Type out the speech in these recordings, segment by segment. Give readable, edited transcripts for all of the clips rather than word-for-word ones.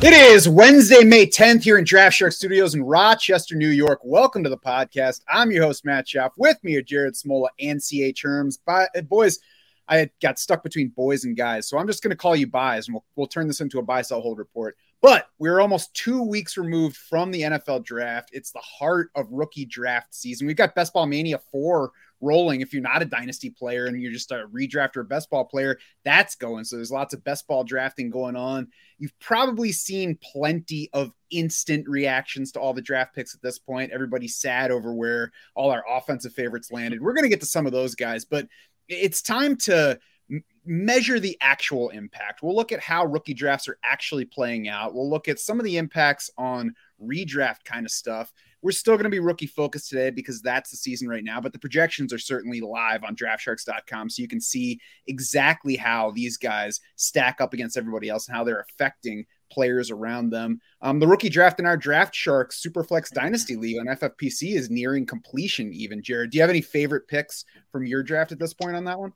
It is Wednesday, May 10th here in DraftSharks Studios in Rochester, New York. Welcome to the podcast. I'm your host, Matt Schauf. With me are Jared Smola and CH Herms. Boys, I got stuck between boys and guys, so I'm just going to call you buys, and we'll turn this into a buy-sell-hold report. But we're almost 2 weeks removed from the NFL draft. It's the heart of rookie draft season. We've got Best Ball Mania 4 rolling. If you're not a dynasty player and you're just a redraft or a best ball player, that's going. So there's lots of best ball drafting going on. You've probably seen plenty of instant reactions to all the draft picks at this point. Everybody's sad over where all our offensive favorites landed. We're going to get to some of those guys, but it's time to measure the actual impact. We'll look at how rookie drafts are actually playing out. We'll look at some of the impacts on redraft kind of stuff. We're still going to be rookie focused today because that's the season right now, but the projections are certainly live on draftsharks.com. So you can see exactly how these guys stack up against everybody else and how they're affecting players around them. The rookie draft in our DraftSharks Superflex Dynasty League on FFPC is nearing completion even. Jared, do you have any favorite picks from your draft at this point on that one?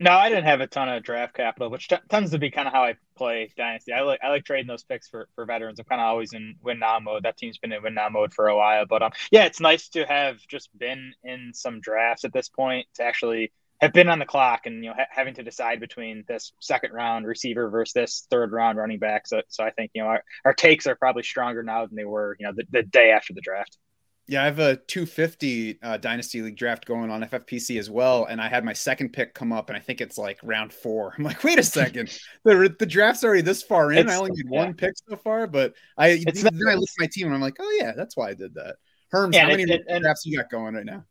No, I didn't have a ton of draft capital, which tends to be kind of how I play Dynasty. I like trading those picks for veterans. I'm kind of always in win-now mode. That team's been in win-now mode for a while. But, yeah, it's nice to have just been in some drafts at this point, to actually have been on the clock and, you know, having to decide between this second-round receiver versus this third-round running back. So I think, you know, our takes are probably stronger now than they were, you know, the day after the draft. Yeah, I have a 250 Dynasty League draft going on FFPC as well, and I had my second pick come up, and I think it's like round 4. I'm like, wait a second, the draft's already this far in. I only need one pick so far, but then I look at my team and I'm like, oh yeah, that's why I did that. Herms, how many drafts you got going right now?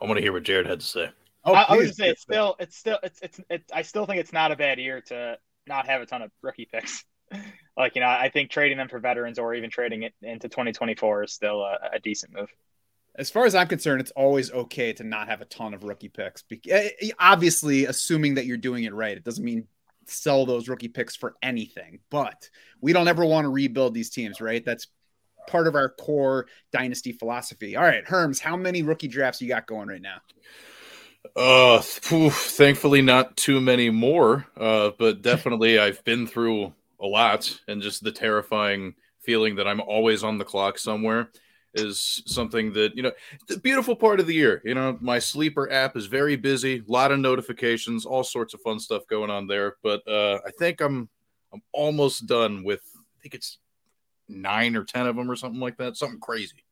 I want to hear what Jared had to say. Oh, I was gonna say I still think it's not a bad year to not have a ton of rookie picks. Like, you know, I think trading them for veterans or even trading it into 2024 is still a decent move. As far as I'm concerned, it's always okay to not have a ton of rookie picks. Obviously, assuming that you're doing it right, it doesn't mean sell those rookie picks for anything. But we don't ever want to rebuild these teams, right? That's part of our core dynasty philosophy. All right, Herms, how many rookie drafts you got going right now? Thankfully, not too many more. But definitely, I've been through a lot, and just the terrifying feeling that I'm always on the clock somewhere is something that, you know, the beautiful part of the year. You know, my sleeper app is very busy, a lot of notifications, all sorts of fun stuff going on there. But I think I'm almost done with, I think it's 9 or 10 of them or something like that, something crazy.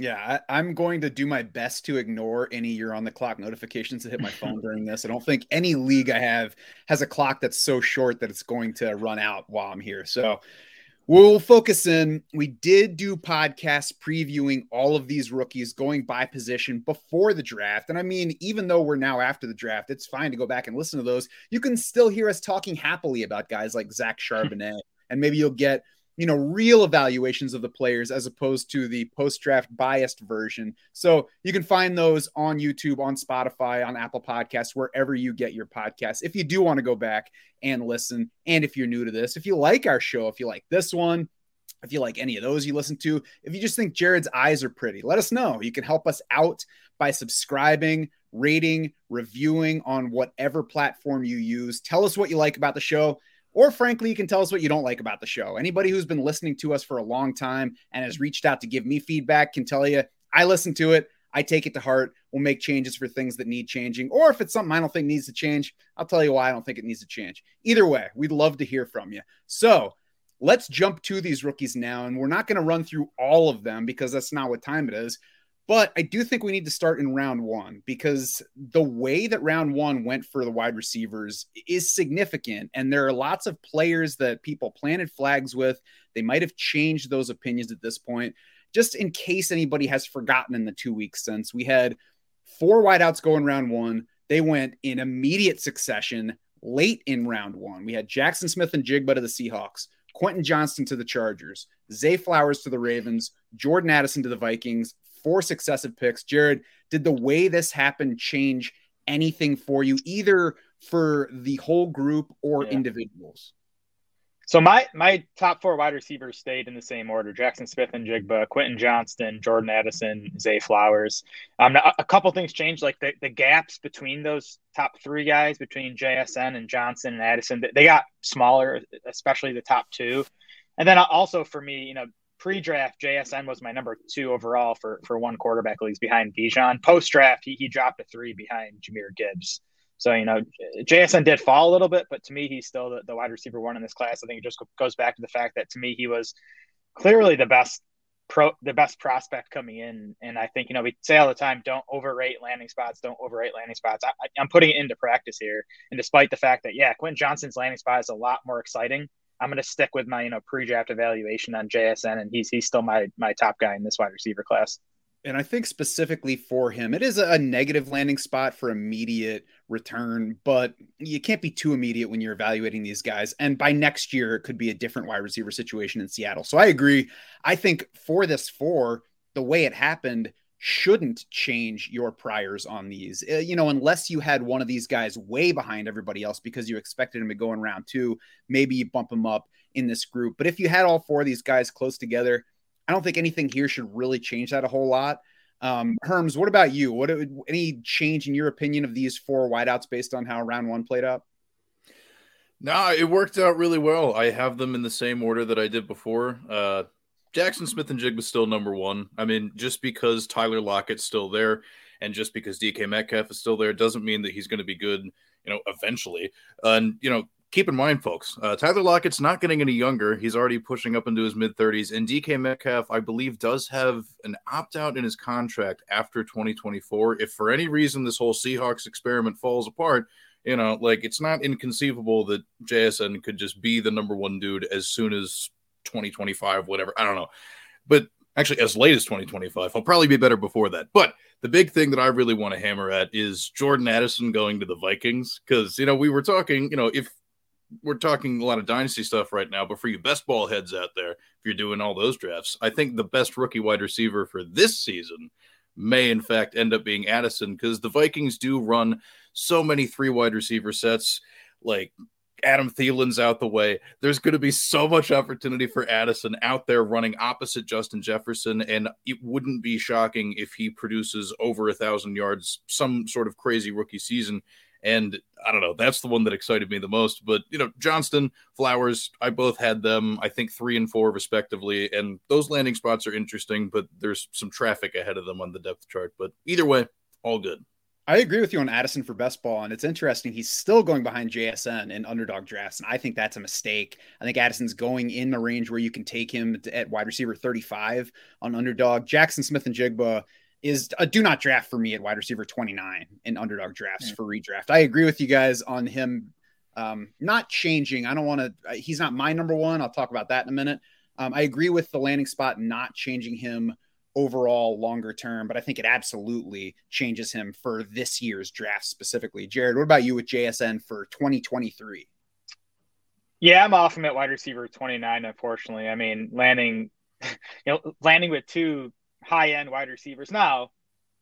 Yeah, I'm going to do my best to ignore any you're-on-the-clock notifications that hit my phone during this. I don't think any league I have has a clock that's so short that it's going to run out while I'm here. So we'll focus in. We did do podcasts previewing all of these rookies going by position before the draft. And I mean, even though we're now after the draft, it's fine to go back and listen to those. You can still hear us talking happily about guys like Zach Charbonnet, and maybe you'll get, you know, real evaluations of the players as opposed to the post-draft biased version. So you can find those on YouTube, on Spotify, on Apple Podcasts, wherever you get your podcasts. If you do want to go back and listen, and if you're new to this, if you like our show, if you like this one, if you like any of those you listen to, if you just think Jared's eyes are pretty, let us know. You can help us out by subscribing, rating, reviewing on whatever platform you use. Tell us what you like about the show. Or frankly, you can tell us what you don't like about the show. Anybody who's been listening to us for a long time and has reached out to give me feedback can tell you, I listen to it, I take it to heart, we'll make changes for things that need changing. Or if it's something I don't think needs to change, I'll tell you why I don't think it needs to change. Either way, we'd love to hear from you. So let's jump to these rookies now. And we're not going to run through all of them because that's not what time it is. But I do think we need to start in round one, because the way that round one went for the wide receivers is significant. And there are lots of players that people planted flags with. They might have changed those opinions at this point, just in case anybody has forgotten in the 2 weeks since. We had 4 wideouts go in round one. They went in immediate succession late in round one. We had Jaxon Smith-Njigba to the Seahawks, Quentin Johnston to the Chargers, Zay Flowers to the Ravens, Jordan Addison to the Vikings, 4 successive picks. Jared, did the way this happened change anything for you, either for the whole group or individuals? So my top four wide receivers stayed in the same order: Jaxon Smith-Njigba, Quentin Johnston, Jordan Addison, Zay Flowers. A couple things changed, like the gaps between those top three guys, between JSN and Johnston and Addison, they got smaller, especially the top two. And then also for me, pre-draft, JSN was my number two overall for one quarterback leagues behind Bijan. Post-draft, he dropped a three behind Jahmyr Gibbs. So, JSN did fall a little bit, but to me, he's still the wide receiver one in this class. I think it just goes back to the fact that, to me, he was clearly the best prospect coming in. And I think, we say all the time, don't overrate landing spots. I'm putting it into practice here. And despite the fact that, Quentin Johnston's landing spot is a lot more exciting, I'm going to stick with my, pre-draft evaluation on JSN, and he's still my top guy in this wide receiver class. And I think specifically for him, it is a negative landing spot for immediate return, but you can't be too immediate when you're evaluating these guys. And by next year, it could be a different wide receiver situation in Seattle. So I agree. I think for this four, the way it happened shouldn't change your priors on these, unless you had one of these guys way behind everybody else because you expected him to go in round two. Maybe you bump him up in this group. But if you had all four of these guys close together, I don't think anything here should really change that a whole lot. Herms, what about you? Any change in your opinion of these four wideouts based on how round one played out? No, it worked out really well. I have them in the same order that I did before. Jaxon Smith-Njigba is still number one. I mean, just because Tyler Lockett's still there and just because DK Metcalf is still there doesn't mean that he's going to be good, eventually. And keep in mind, folks, Tyler Lockett's not getting any younger. He's already pushing up into his mid-30s. And DK Metcalf, I believe, does have an opt-out in his contract after 2024. If for any reason this whole Seahawks experiment falls apart, it's not inconceivable that JSN could just be the number one dude as soon as 2025, whatever. I don't know. But actually, as late as 2025, I'll probably be better before that. But the big thing that I really want to hammer at is Jordan Addison going to the Vikings. Because, we were talking, if we're talking a lot of dynasty stuff right now, but for you best ball heads out there, if you're doing all those drafts, I think the best rookie wide receiver for this season may, in fact, end up being Addison, because the Vikings do run so many three wide receiver sets. Like, Adam Thielen's out the way. There's going to be so much opportunity for Addison out there running opposite Justin Jefferson, and it wouldn't be shocking if he produces over 1,000 yards, some sort of crazy rookie season. And I don't know, that's the one that excited me the most. But, Johnston, Flowers, I both had them, I think, 3 and 4 respectively. And those landing spots are interesting, but there's some traffic ahead of them on the depth chart. But either way, all good. I agree with you on Addison for best ball, and it's interesting. He's still going behind JSN in underdog drafts, and I think that's a mistake. I think Addison's going in the range where you can take him at wide receiver 35 on underdog. Jaxon Smith-Njigba is a do not draft for me at wide receiver 29 in underdog drafts for redraft. I agree with you guys on him not changing. I don't want to – he's not my number one. I'll talk about that in a minute. I agree with the landing spot not changing him overall longer term, but I think it absolutely changes him for this year's draft specifically. Jared, what about you with JSN for 2023? Yeah, I'm off him at wide receiver 29, unfortunately. I mean, landing with two high-end wide receivers. Now,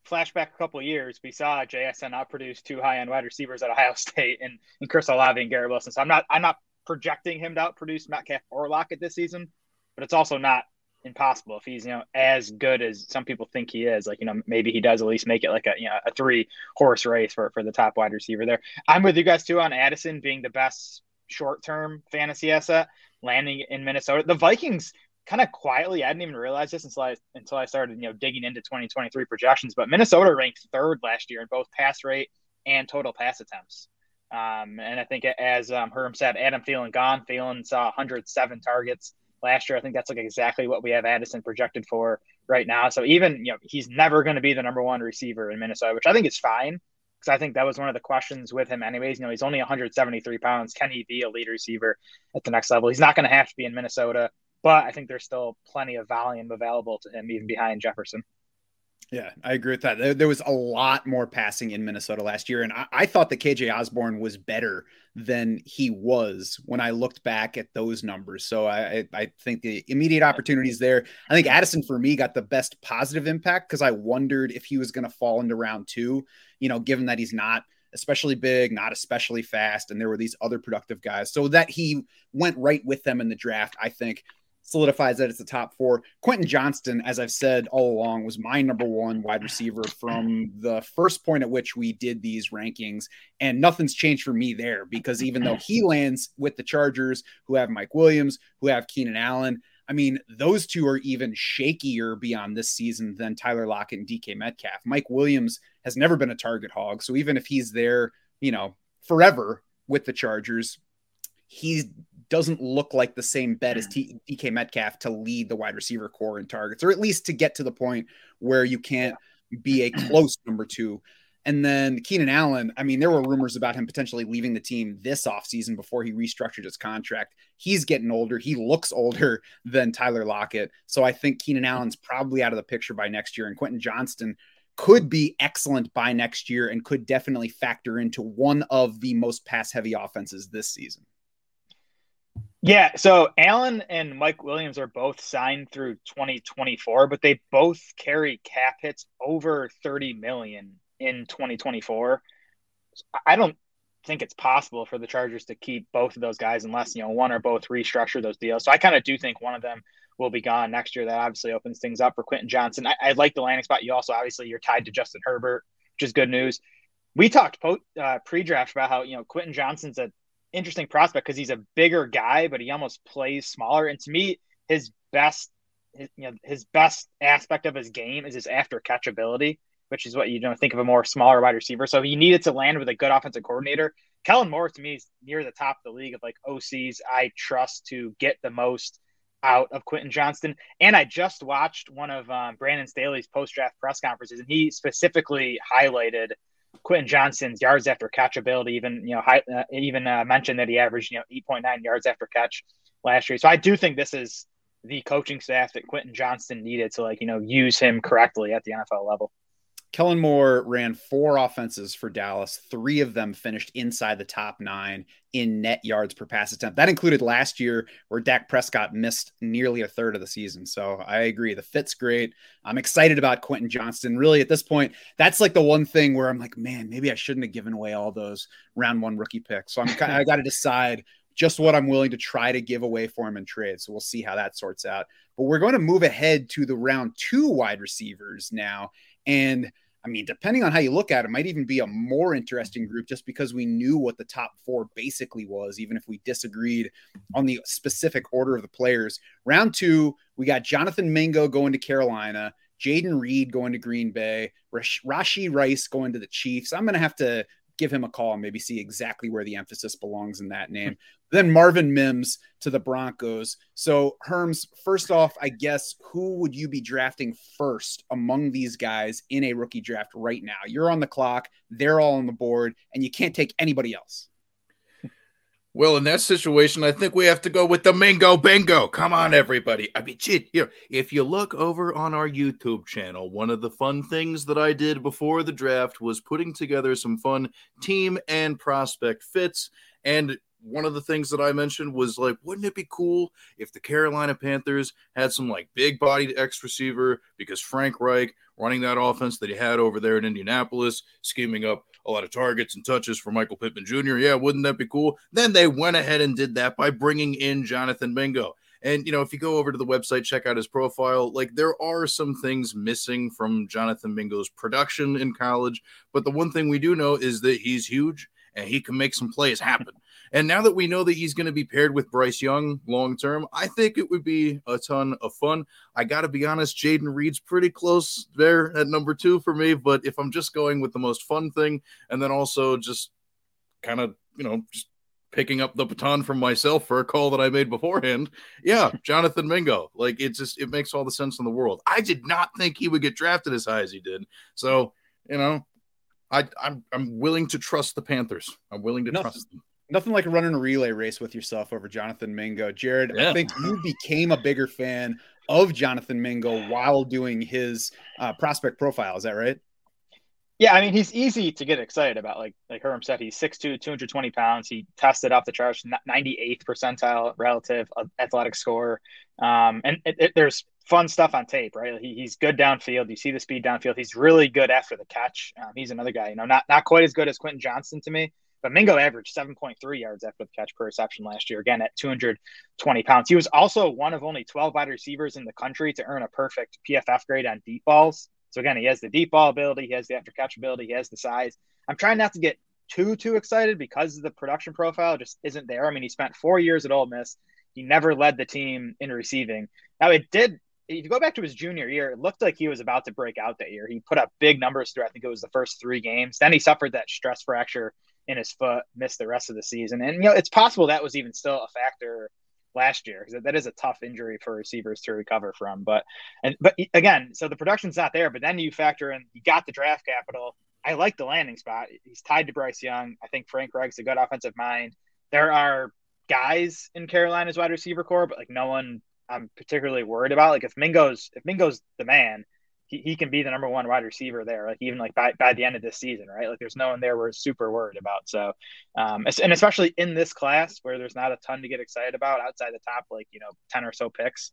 flashback a couple of years, we saw JSN outproduce two high-end wide receivers at Ohio State and Chris Olave and Garrett Wilson. So I'm not projecting him to outproduce Metcalf or Lockett this season, but it's also not impossible if he's as good as some people think he is. Like maybe he does at least make it like a 3-horse race for the top wide receiver there. I'm with you guys too on Addison being the best short-term fantasy asset landing in Minnesota. The Vikings kind of quietly, I didn't even realize this until I started digging into 2023 projections, but Minnesota ranked third last year in both pass rate and total pass attempts. And I think as Herm said, Adam Thielen gone. Thielen saw 107 targets last year. I think that's like exactly what we have Addison projected for right now. So even, he's never going to be the number one receiver in Minnesota, which I think is fine, because I think that was one of the questions with him anyways. He's only 173 pounds. Can he be a lead receiver at the next level? He's not going to have to be in Minnesota, but I think there's still plenty of volume available to him, even behind Jefferson. Yeah, I agree with that. There was a lot more passing in Minnesota last year, and I thought that KJ Osborne was better than he was when I looked back at those numbers. So I think the immediate opportunities there. I think Addison, for me, got the best positive impact because I wondered if he was going to fall into round two, given that he's not especially big, not especially fast. And there were these other productive guys. So that he went right with them in the draft, I think, solidifies that it's the top four. Quentin Johnston, as I've said all along, was my number one wide receiver from the first point at which we did these rankings, and nothing's changed for me there, because even though he lands with the Chargers, who have Mike Williams, who have Keenan Allen, I mean, those two are even shakier beyond this season than Tyler Lockett and DK Metcalf. Mike Williams has never been a target hog. So even if he's there, you know, forever with the Chargers, he doesn't look like the same bet as DK Metcalf to lead the wide receiver core in targets, or at least to get to the point where you can't be a close number two. And then Keenan Allen, I mean, there were rumors about him potentially leaving the team this offseason before he restructured his contract. He's getting older. He looks older than Tyler Lockett. So I think Keenan Allen's probably out of the picture by next year. And Quentin Johnston could be excellent by next year and could definitely factor into one of the most pass-heavy offenses this season. Yeah, so Allen and Mike Williams are both signed through 2024, but they both carry cap hits over $30 million in 2024. I don't think it's possible for the Chargers to keep both of those guys unless, you know, one or both restructure those deals. So I kind of do think one of them will be gone next year. That obviously opens things up for Quentin Johnston. I like the landing spot. You also, obviously, you're tied to Justin Herbert, which is good news. We talked pre-draft about how, you know, Quentin Johnston's an interesting prospect because he's a bigger guy, but he almost plays smaller. And to me, his best aspect of his game is his after catch ability, which is what you don't think of a more smaller wide receiver. So he needed to land with a good offensive coordinator. Kellen Moore, to me, is near the top of the league of like OCs I trust to get the most out of Quentin Johnston. And I just watched one of Brandon Staley's post-draft press conferences, and he specifically highlighted Quentin Johnston's yards after catch ability, even mentioned that he averaged, 8.9 yards after catch last year. So I do think this is the coaching staff that Quentin Johnston needed to use him correctly at the NFL level. Kellen Moore ran four offenses for Dallas. Three of them finished inside the top nine in net yards per pass attempt. That included last year where Dak Prescott missed nearly a third of the season. So I agree. The fit's great. I'm excited about Quentin Johnston. Really, at this point, that's like the one thing where I'm like, man, maybe I shouldn't have given away all those round one rookie picks. So I got to decide just what I'm willing to try to give away for him in trade. So we'll see how that sorts out. But we're going to move ahead to the round two wide receivers now. And I mean, depending on how you look at it, might even be a more interesting group just because we knew what the top four basically was, even if we disagreed on the specific order of the players. Round two, we got Jonathan Mingo going to Carolina, Jaden Reed going to Green Bay, Rashee Rice going to the Chiefs. I'm going to have to give him a call and maybe see exactly where the emphasis belongs in that name. Then Marvin Mims to the Broncos. So Herms, first off, I guess, who would you be drafting first among these guys in a rookie draft right now? You're on the clock. They're all on the board and you can't take anybody else. Well, in that situation, I think we have to go with the Mingo Bingo. Come on, everybody. I mean, shit, here, if you look over on our YouTube channel, one of the fun things that I did before the draft was putting together some fun team and prospect fits. And one of the things that I mentioned was like, wouldn't it be cool if the Carolina Panthers had some like big bodied X receiver, because Frank Reich running that offense that he had over there in Indianapolis, scheming up a lot of targets and touches for Michael Pittman Jr. Yeah, wouldn't that be cool? Then they went ahead and did that by bringing in Jonathan Mingo. And, if you go over to the website, check out his profile, there are some things missing from Jonathan Mingo's production in college. But the one thing we do know is that he's huge and he can make some plays happen. And now that we know that he's going to be paired with Bryce Young long-term, I think it would be a ton of fun. I got to be honest, Jaden Reed's pretty close there at number two for me, but if I'm just going with the most fun thing and then also just kind of, just picking up the baton from myself for a call that I made beforehand, yeah, Jonathan Mingo. It makes all the sense in the world. I did not think he would get drafted as high as he did. So, I'm willing to trust the Panthers. I'm willing to trust them. Nothing like running a relay race with yourself over Jonathan Mingo. Jared, yeah. I think you became a bigger fan of Jonathan Mingo while doing his prospect profile. Is that right? Yeah, I mean, he's easy to get excited about. Like Herm said, he's 6'2", 220 pounds. He tested off the charts, 98th percentile relative athletic score. And there's fun stuff on tape, right? He's good downfield. You see the speed downfield. He's really good after the catch. He's another guy, not quite as good as Quentin Johnston to me, but Mingo averaged 7.3 yards after the catch per reception last year, again, at 220 pounds. He was also one of only 12 wide receivers in the country to earn a perfect PFF grade on deep balls. So again, he has the deep ball ability, he has the after-catch ability, he has the size. I'm trying not to get too excited because the production profile just isn't there. I mean, he spent 4 years at Ole Miss. He never led the team in receiving. Now, if you go back to his junior year, it looked like he was about to break out that year. He put up big numbers through, I think it was the first 3 games. Then he suffered that stress fracture in his foot, missed the rest of the season. And, it's possible that was even still a factor last year, because that is a tough injury for receivers to recover from. But again, so the production's not there, but then you factor in, you got the draft capital. I like the landing spot. He's tied to Bryce Young. I think Frank Reich's a good offensive mind. There are guys in Carolina's wide receiver core, but no one I'm particularly worried about. If Mingo's the man, he can be the number one wide receiver there, even by the end of this season, right? There's no one there we're super worried about. So, and especially in this class where there's not a ton to get excited about outside the top, 10 or so picks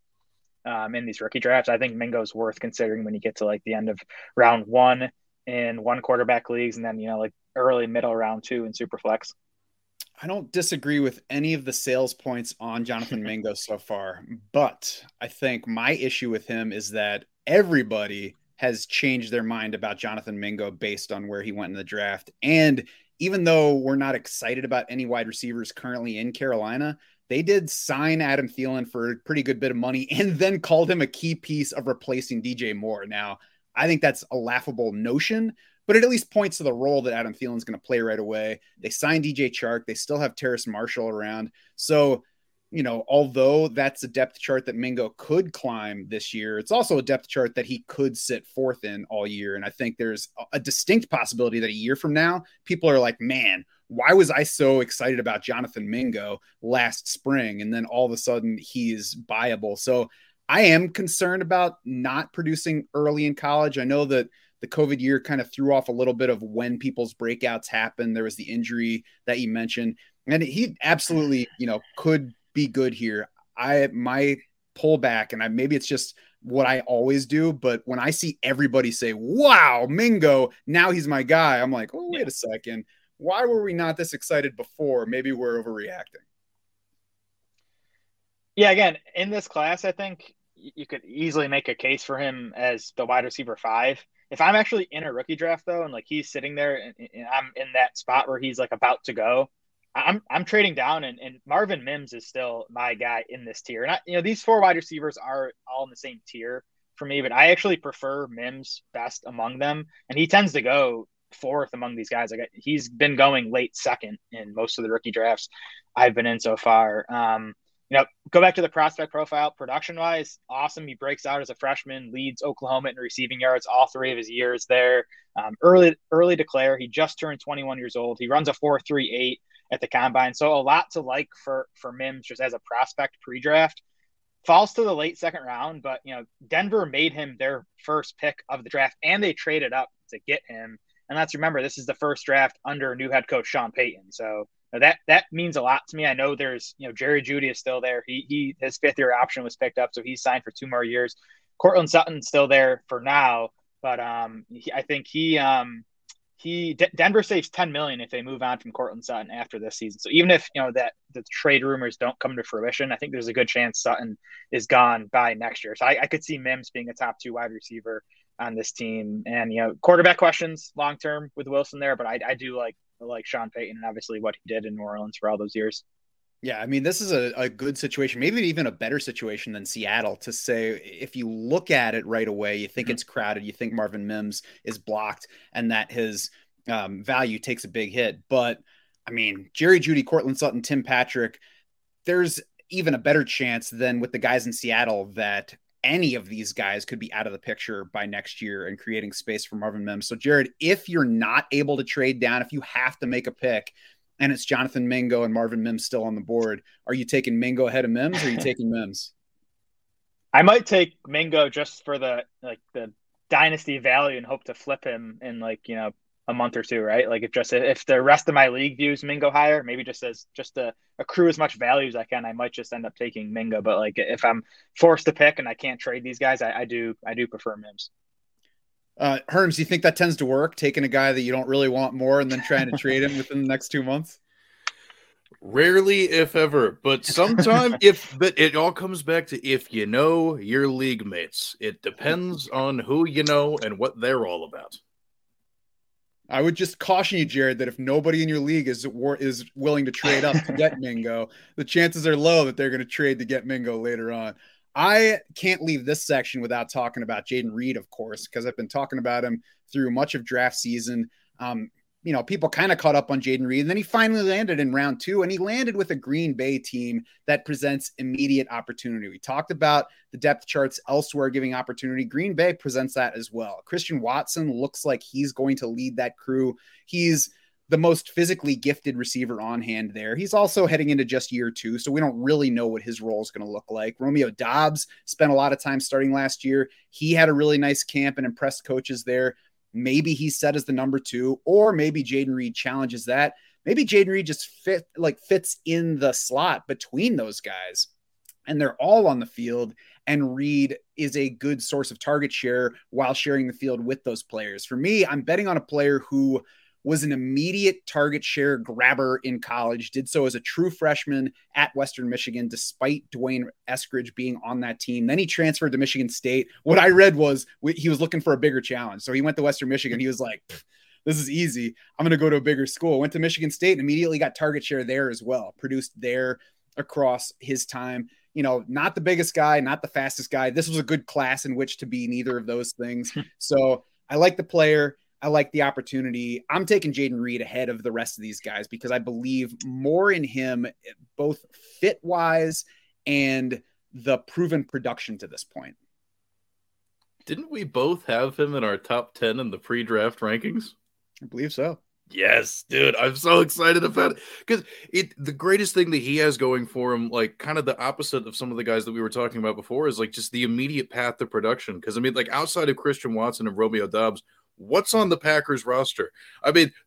in these rookie drafts, I think Mingo's worth considering when you get to the end of round 1 in one quarterback leagues. And then, early middle round 2 in super flex. I don't disagree with any of the sales points on Jonathan Mingo so far, but I think my issue with him is that everybody has changed their mind about Jonathan Mingo based on where he went in the draft. And even though we're not excited about any wide receivers currently in Carolina, they did sign Adam Thielen for a pretty good bit of money and then called him a key piece of replacing DJ Moore. Now, I think that's a laughable notion, but it at least points to the role that Adam Thielen's going to play right away. They signed DJ Chark. They still have Terrace Marshall around. So, although that's a depth chart that Mingo could climb this year, it's also a depth chart that he could sit 4th in all year. And I think there's a distinct possibility that a year from now, people are like, man, why was I so excited about Jonathan Mingo last spring? And then all of a sudden he's buyable. So I am concerned about not producing early in college. I know that the COVID year kind of threw off a little bit of when people's breakouts happen. There was the injury that you mentioned, and he absolutely, could be good here. My pullback, and maybe it's just what I always do, but when I see everybody say, wow, Mingo, now he's my guy, I'm like, oh, wait a second. Why were we not this excited before? Maybe we're overreacting. Yeah, again, in this class, I think you could easily make a case for him as the wide receiver 5. If I'm actually in a rookie draft, though, and he's sitting there and I'm in that spot where he's about to go, I'm trading down, and Marvin Mims is still my guy in this tier. And these 4 wide receivers are all in the same tier for me, but I actually prefer Mims best among them. And he tends to go 4th among these guys. He's been going late 2nd in most of the rookie drafts I've been in so far. Go back to the prospect profile, production wise, awesome. He breaks out as a freshman, leads Oklahoma in receiving yards all 3 of his years there. Early declare. He just turned 21 years old. He runs a 4.38. at the combine. So a lot to like for Mims just as a prospect pre-draft. Falls to the late 2nd round, but Denver made him their first pick of the draft and they traded up to get him. And let's remember, this is the first draft under new head coach Sean Payton. So that means a lot to me. I know there's, Jerry Jeudy is still there. He his 5th-year option was picked up, so he's signed for 2 more years. Cortland Sutton's still there for now, but I think Denver saves $10 million if they move on from Cortland Sutton after this season. So even if that the trade rumors don't come to fruition, I think there's a good chance Sutton is gone by next year. So I could see Mims being a top 2 wide receiver on this team. And quarterback questions long term with Wilson there, but I do like Sean Payton and obviously what he did in New Orleans for all those years. Yeah, I mean, this is a good situation, maybe even a better situation than Seattle to say, if you look at it right away, you think it's crowded, you think Marvin Mims is blocked and that his value takes a big hit. But I mean, Jerry Jeudy, Cortland Sutton, Tim Patrick, there's even a better chance than with the guys in Seattle that any of these guys could be out of the picture by next year and creating space for Marvin Mims. So Jared, if you're not able to trade down, if you have to make a pick, and it's Jonathan Mingo and Marvin Mims still on the board, are you taking Mingo ahead of Mims, or are you taking Mims? I might take Mingo just for the dynasty value and hope to flip him in a month or two, right? Like if the rest of my league views Mingo higher, maybe just to accrue as much value as I can, I might just end up taking Mingo. But like if I'm forced to pick and I can't trade these guys, I do prefer Mims. Herms, you think that tends to work, taking a guy that you don't really want more and then trying to trade him within the next 2 months? Rarely, if ever, but sometimes but it all comes back to if you know your league mates. It depends on who you know and what they're all about. I would just caution you, Jared, that if nobody in your league is willing to trade up to get Mingo, the chances are low that they're going to trade to get Mingo later on. I can't leave this section without talking about Jaden Reed, of course, because I've been talking about him through much of draft season. People kind of caught up on Jaden Reed, and then he finally landed in round two, and he landed with a Green Bay team that presents immediate opportunity. We talked about the depth charts elsewhere giving opportunity. Green Bay presents that as well. Christian Watson looks like he's going to lead that crew. He's the most physically gifted receiver on hand there. He's also heading into just year two, so we don't really know what his role is going to look like. Romeo Doubs spent a lot of time starting last year. He had a really nice camp and impressed coaches there. Maybe he's set as the number two, or maybe Jaden Reed challenges that. Maybe Jaden Reed just fits in the slot between those guys, and they're all on the field, and Reed is a good source of target share while sharing the field with those players. For me, I'm betting on a player who was an immediate target share grabber in college, did so as a true freshman at Western Michigan, despite Dwayne Eskridge being on that team. Then he transferred to Michigan State. What I read was he was looking for a bigger challenge. So he went to Western Michigan. He was like, this is easy. I'm going to go to a bigger school. Went to Michigan State and immediately got target share there as well. Produced there across his time. Not the biggest guy, not the fastest guy. This was a good class in which to be neither of those things. So I like the player. I like the opportunity. I'm taking Jaden Reed ahead of the rest of these guys because I believe more in him, both fit-wise and the proven production to this point. Didn't we both have him in our top 10 in the pre-draft rankings? I believe so. Yes, dude. I'm so excited about it because the greatest thing that he has going for him, like kind of the opposite of some of the guys that we were talking about before, is like just the immediate path to production. Because outside of Christian Watson and Romeo Doubs, what's on the Packers roster?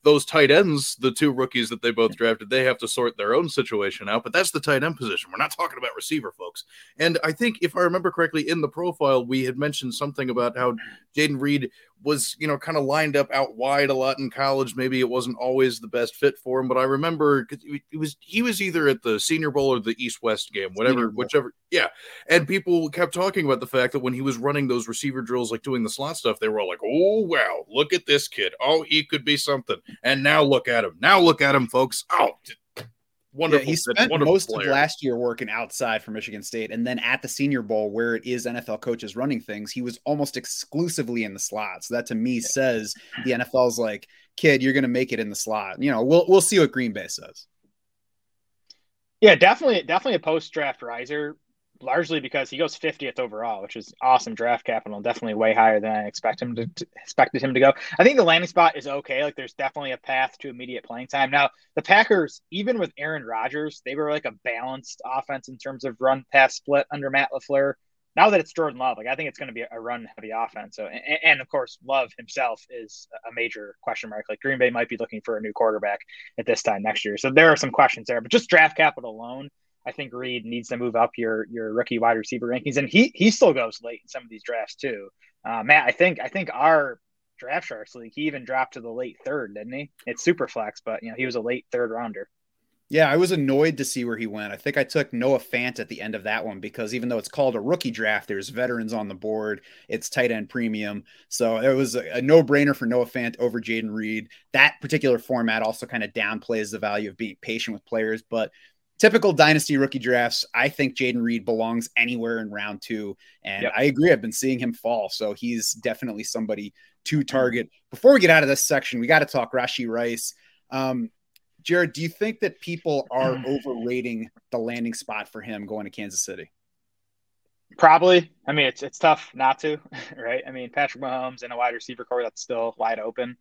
Those tight ends, the two rookies that they both drafted, they have to sort their own situation out, but that's the tight end position. We're not talking about receiver, folks. And I think if I remember correctly, in the profile, we had mentioned something about how Jaden Reed was, kind of lined up out wide a lot in college. Maybe it wasn't always the best fit for him, but I remember he was either at the Senior Bowl or the East-West game, whichever. Yeah. And people kept talking about the fact that when he was running those receiver drills, like doing the slot stuff, they were all like, oh, wow, look at this kid. Oh, he could be something. And now look at him. Now look at him, folks. Oh, wonderful. Yeah, he spent most of last year working outside for Michigan State, and then at the Senior Bowl, where it is NFL coaches running things, he was almost exclusively in the slot. So that to me says the NFL's like, kid, you're going to make it in the slot. We'll see what Green Bay says. Yeah, definitely a post-draft riser, largely because he goes 50th overall, which is awesome draft capital. Definitely way higher than I expected him to go. I think the landing spot is okay. Like there's definitely a path to immediate playing time. Now the Packers, even with Aaron Rodgers, they were like a balanced offense in terms of run pass split under Matt LaFleur. Now that it's Jordan Love, like I think it's going to be a run heavy offense. So, and of course, Love himself is a major question mark. Like Green Bay might be looking for a new quarterback at this time next year. So there are some questions there, but just draft capital alone, I think Reed needs to move up your rookie wide receiver rankings, and he still goes late in some of these drafts too. Matt, I think our DraftSharks league, he even dropped to the late third, didn't he? It's super flex, but he was a late third rounder. Yeah, I was annoyed to see where he went. I think I took Noah Fant at the end of that one because even though it's called a rookie draft, there's veterans on the board. It's tight end premium. So it was a no-brainer for Noah Fant over Jaden Reed. That particular format also kind of downplays the value of being patient with players, but typical dynasty rookie drafts, I think Jaden Reed belongs anywhere in round two. And yep. I agree. I've been seeing him fall. So he's definitely somebody to target. Before we get out of this section, we got to talk Rashee Rice. Jared, do you think that people are overrating the landing spot for him going to Kansas City? Probably. It's tough not to, right? Patrick Mahomes and a wide receiver core that's still wide open.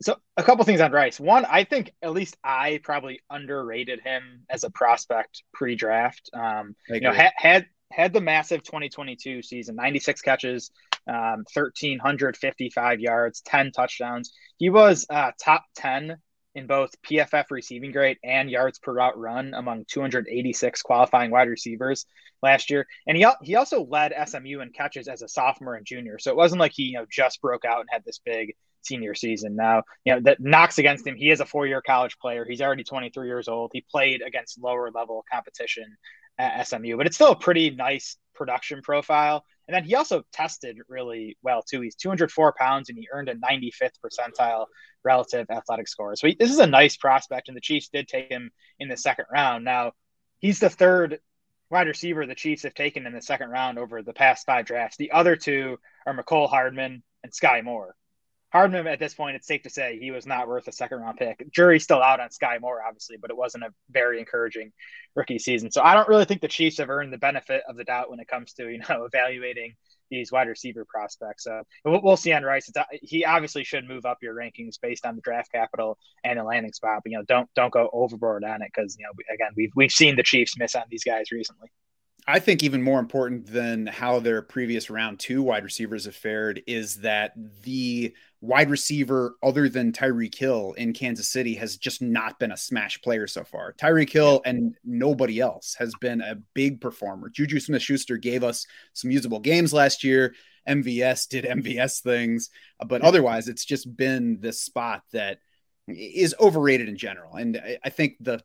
So a couple things on Rice. One, I think at least I probably underrated him as a prospect pre-draft. Had the massive 2022 season, 96 catches, 1,355 yards, 10 touchdowns. He was top 10 in both PFF receiving grade and yards per route run among 286 qualifying wide receivers last year. And he also led SMU in catches as a sophomore and junior. So it wasn't like he, you know, just broke out and had this big senior season. Now, you know, that knocks against him. He is a four-year college player. He's already 23 years old. He played against lower level competition at SMU, but it's still a pretty nice production profile. And then he also tested really well, too. He's 204 pounds, and he earned a 95th percentile relative athletic score. So this is a nice prospect, and the Chiefs did take him in the second round. Now, he's the third wide receiver the Chiefs have taken in the second round over the past five drafts. The other two are Mecole Hardman and Sky Moore. Hardman, at this point, it's safe to say he was not worth a second-round pick. Jury's still out on Sky Moore, obviously, but it wasn't a very encouraging rookie season. So I don't really think the Chiefs have earned the benefit of the doubt when it comes to, you know, evaluating these wide receiver prospects. So we'll see on Rice. He obviously should move up your rankings based on the draft capital and the landing spot, but, you know, don't go overboard on it because, you know, again, we've seen the Chiefs miss on these guys recently. I think even more important than how their previous round two wide receivers have fared is that the wide receiver other than Tyreek Hill in Kansas City has just not been a smash player so far. Tyreek Hill and nobody else has been a big performer. Juju Smith-Schuster gave us some usable games last year. MVS did MVS things, but otherwise it's just been this spot that is overrated in general. And I think the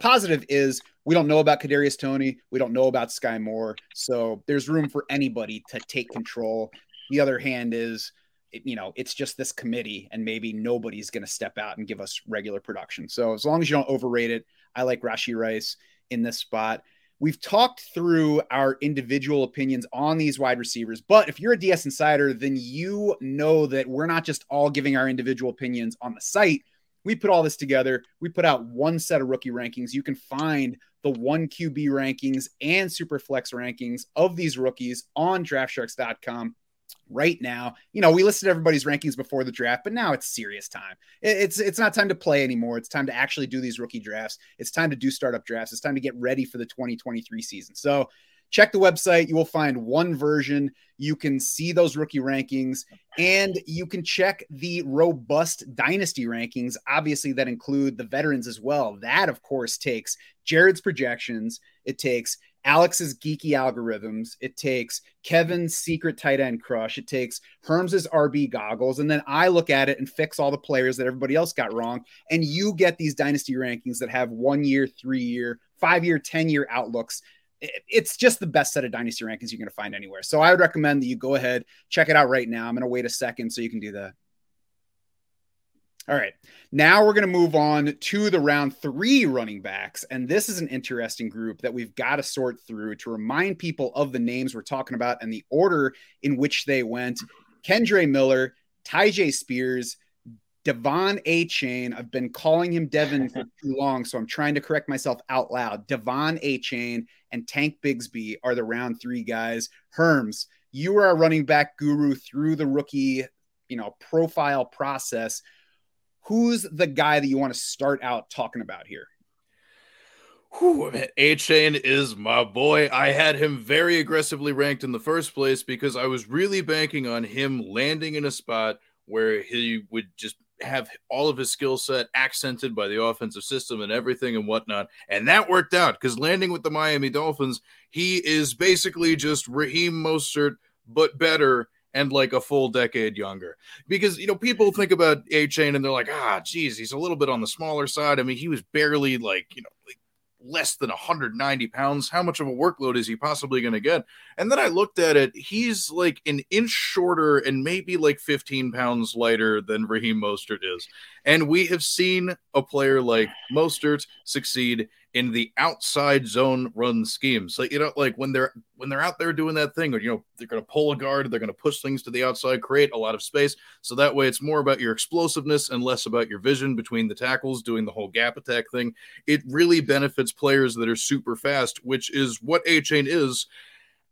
positive is we don't know about Kadarius Toney. We don't know about Sky Moore. So there's room for anybody to take control. The other hand is, you know, it's just this committee and maybe nobody's going to step out and give us regular production. So as long as you don't overrate it, I like Rashee Rice in this spot. We've talked through our individual opinions on these wide receivers, but if you're a DS Insider, then you know that we're not just all giving our individual opinions on the site. We put all this together. We put out one set of rookie rankings. You can find the one QB rankings and Superflex rankings of these rookies on DraftSharks.com right now. You know, we listed everybody's rankings before the draft, but now it's serious time. It's not time to play anymore. It's time to actually do these rookie drafts. It's time to do startup drafts. It's time to get ready for the 2023 season. So check the website. You will find one version. You can see those rookie rankings and you can check the robust dynasty rankings, obviously that include the veterans as well. That of course takes Jared's projections. It takes Alex's geeky algorithms. It takes Kevin's secret tight end crush. It takes Herms's RB goggles. And then I look at it and fix all the players that everybody else got wrong. And you get these dynasty rankings that have 1 year, 3 year, 5 year, 10 year outlooks. It's just the best set of dynasty rankings you're going to find anywhere. So I would recommend that you go ahead, check it out right now. I'm going to wait a second so you can do that. All right, now we're going to move on to the round three running backs. And this is an interesting group that we've got to sort through to remind people of the names we're talking about and the order in which they went. Kendre Miller, Tyjae Spears, Devon Achane. I've been calling him Devon for too long, so I'm trying to correct myself out loud. Devon Achane and Tank Bigsby are the round three guys. Herms, you are a running back guru through the rookie, you know, profile process. Who's the guy that you want to start out talking about here? Achane is my boy. I had him very aggressively ranked in the first place because I was really banking on him landing in a spot where he would just have all of his skill set accented by the offensive system and everything and whatnot. And that worked out because landing with the Miami Dolphins, he is basically just Raheem Mostert, but better and like a full decade younger. Because, you know, people think about Achane and they're like, he's a little bit on the smaller side. I mean, he was barely like less than 190 pounds. How much of a workload is he possibly going to get? And then I looked at it. He's like an inch shorter and maybe like 15 pounds lighter than Raheem Mostert is. And we have seen a player like Mostert succeed in the outside zone run schemes. Like, you know, like when they're out there doing that thing, or, you know, they're going to pull a guard, they're going to push things to the outside, create a lot of space. So that way it's more about your explosiveness and less about your vision between the tackles, doing the whole gap attack thing. It really benefits players that are super fast, which is what Achane is,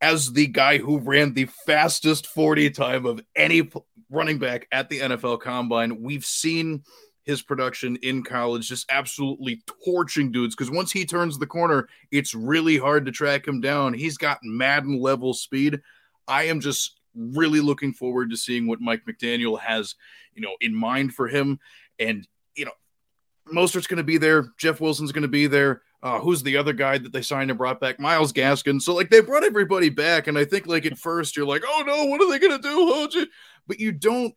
as the guy who ran the fastest 40 time of any running back at the NFL Combine. We've seen his production in college just absolutely torching dudes, because once he turns the corner, it's really hard to track him down. He's got Madden level speed. I am just really looking forward to seeing what Mike McDaniel has, you know, in mind for him. And, you know, Mostert's going to be there. Jeff Wilson's going to be there. Who's the other guy that they signed and brought back? Myles Gaskin. So, like, they brought everybody back. And I think, like, at first you're like, oh, no, what are they going to do? But you don't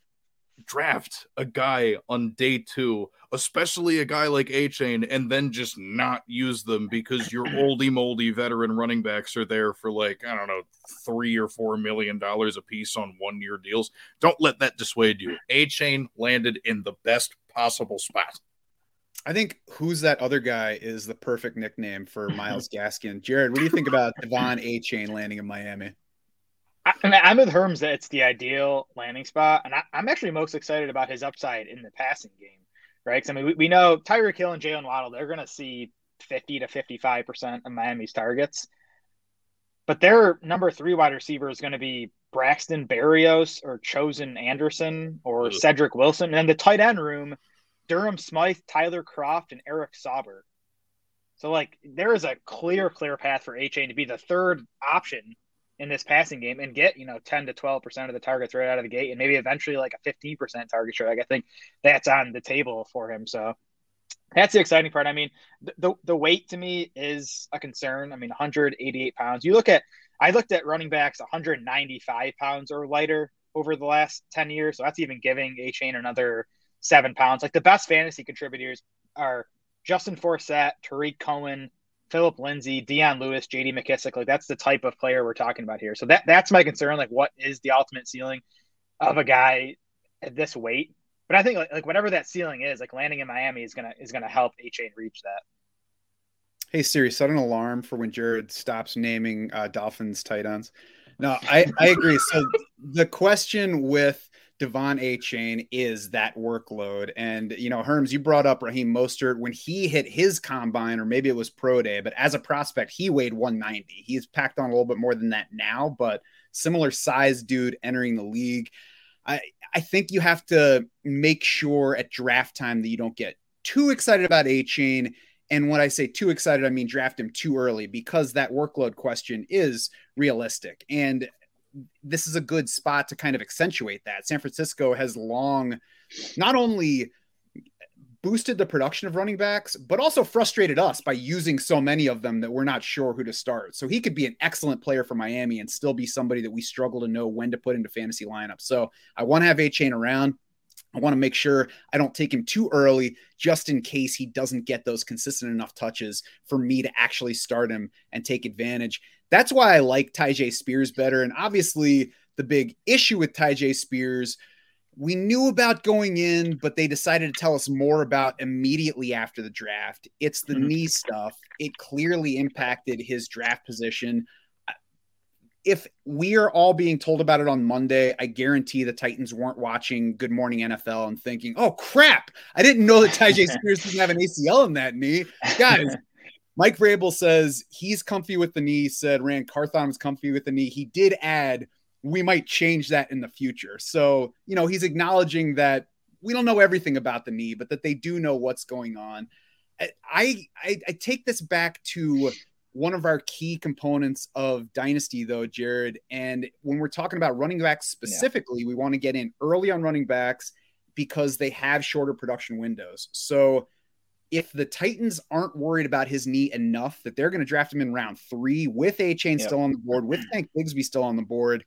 draft a guy on day two, especially a guy like Achane, and then just not use them because your oldie moldy veteran running backs are there for, like, I don't know, $3 or $4 million a piece on 1-year deals. Don't let that dissuade you. Achane landed in the best possible spot. I think who's that other guy is the perfect nickname for Myles Gaskin. Jared, what do you think about Devon Achane landing in Miami? I'm with Herms that it's the ideal landing spot, and I'm actually most excited about his upside in the passing game, right? Because, I mean, we know Tyreek Hill and Jalen Waddle, they're going to see 50 to 55% of Miami's targets. But their number 3 wide receiver is going to be Braxton Berrios or Chosen Anderson or Cedric Wilson. And then the tight end room, Durham Smythe, Tyler Kroft, and Eric Sauber. So, like, there is a clear path for Achane to be the third option in this passing game and get, you know, 10 to 12% of the targets right out of the gate, and maybe eventually like a 15% target share. Like, I think that's on the table for him. So that's the exciting part. I mean, the weight to me is a concern. I mean, 188 pounds. You look at, I looked at running backs 195 pounds or lighter over the last 10 years. So that's even giving Achane another 7 pounds. Like, the best fantasy contributors are Justin Forsett, Tariq Cohen, Phillip Lindsay, Dion Lewis, JD McKissick. Like, that's the type of player we're talking about here. So that's my concern. Like, what is the ultimate ceiling of a guy at this weight? But I think like whatever that ceiling is, like, landing in Miami is gonna help Achane reach that. Hey Siri, set an alarm for when Jared stops naming Dolphins tight ends. No, I agree. So the question with Devon Achane is that workload. And, you know, Herms, you brought up Raheem Mostert. When he hit his combine, or maybe it was pro day, but as a prospect, he weighed 190. He's packed on a little bit more than that now, but similar size dude entering the league. I think you have to make sure at draft time that you don't get too excited about Achane. And when I say too excited, I mean draft him too early, because that workload question is realistic. And this is a good spot to kind of accentuate that. San Francisco has long not only boosted the production of running backs, but also frustrated us by using so many of them that we're not sure who to start. So he could be an excellent player for Miami and still be somebody that we struggle to know when to put into fantasy lineups. So I want to have Achane around. I want to make sure I don't take him too early, just in case he doesn't get those consistent enough touches for me to actually start him and take advantage. That's why I like Tyjae Spears better. And obviously the big issue with Tyjae Spears, we knew about going in, but they decided to tell us more about immediately after the draft. It's the knee stuff. It clearly impacted his draft position. If we are all being told about it on Monday, I guarantee the Titans weren't watching Good Morning NFL and thinking, oh, crap, I didn't know that Tyjae Spears didn't have an ACL in that knee. Guys, Mike Vrabel says he's comfy with the knee, said Rand Carthon's comfy with the knee. He did add, we might change that in the future. So, you know, he's acknowledging that we don't know everything about the knee, but that they do know what's going on. I take this back to one of our key components of Dynasty, though, Jared. And when we're talking about running backs specifically, we want to get in early on running backs because they have shorter production windows. So if the Titans aren't worried about his knee enough that they're going to draft him in round 3 with Achane still on the board, with Tank Bigsby still on the board,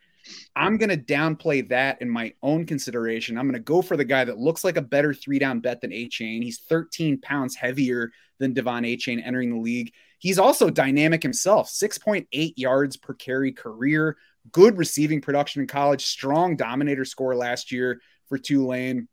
I'm going to downplay that in my own consideration. I'm going to go for the guy that looks like a better 3-down bet than Achane. He's 13 pounds heavier than Devon Achane entering the league. He's also dynamic himself, 6.8 yards per carry career, good receiving production in college, strong dominator score last year for Tulane.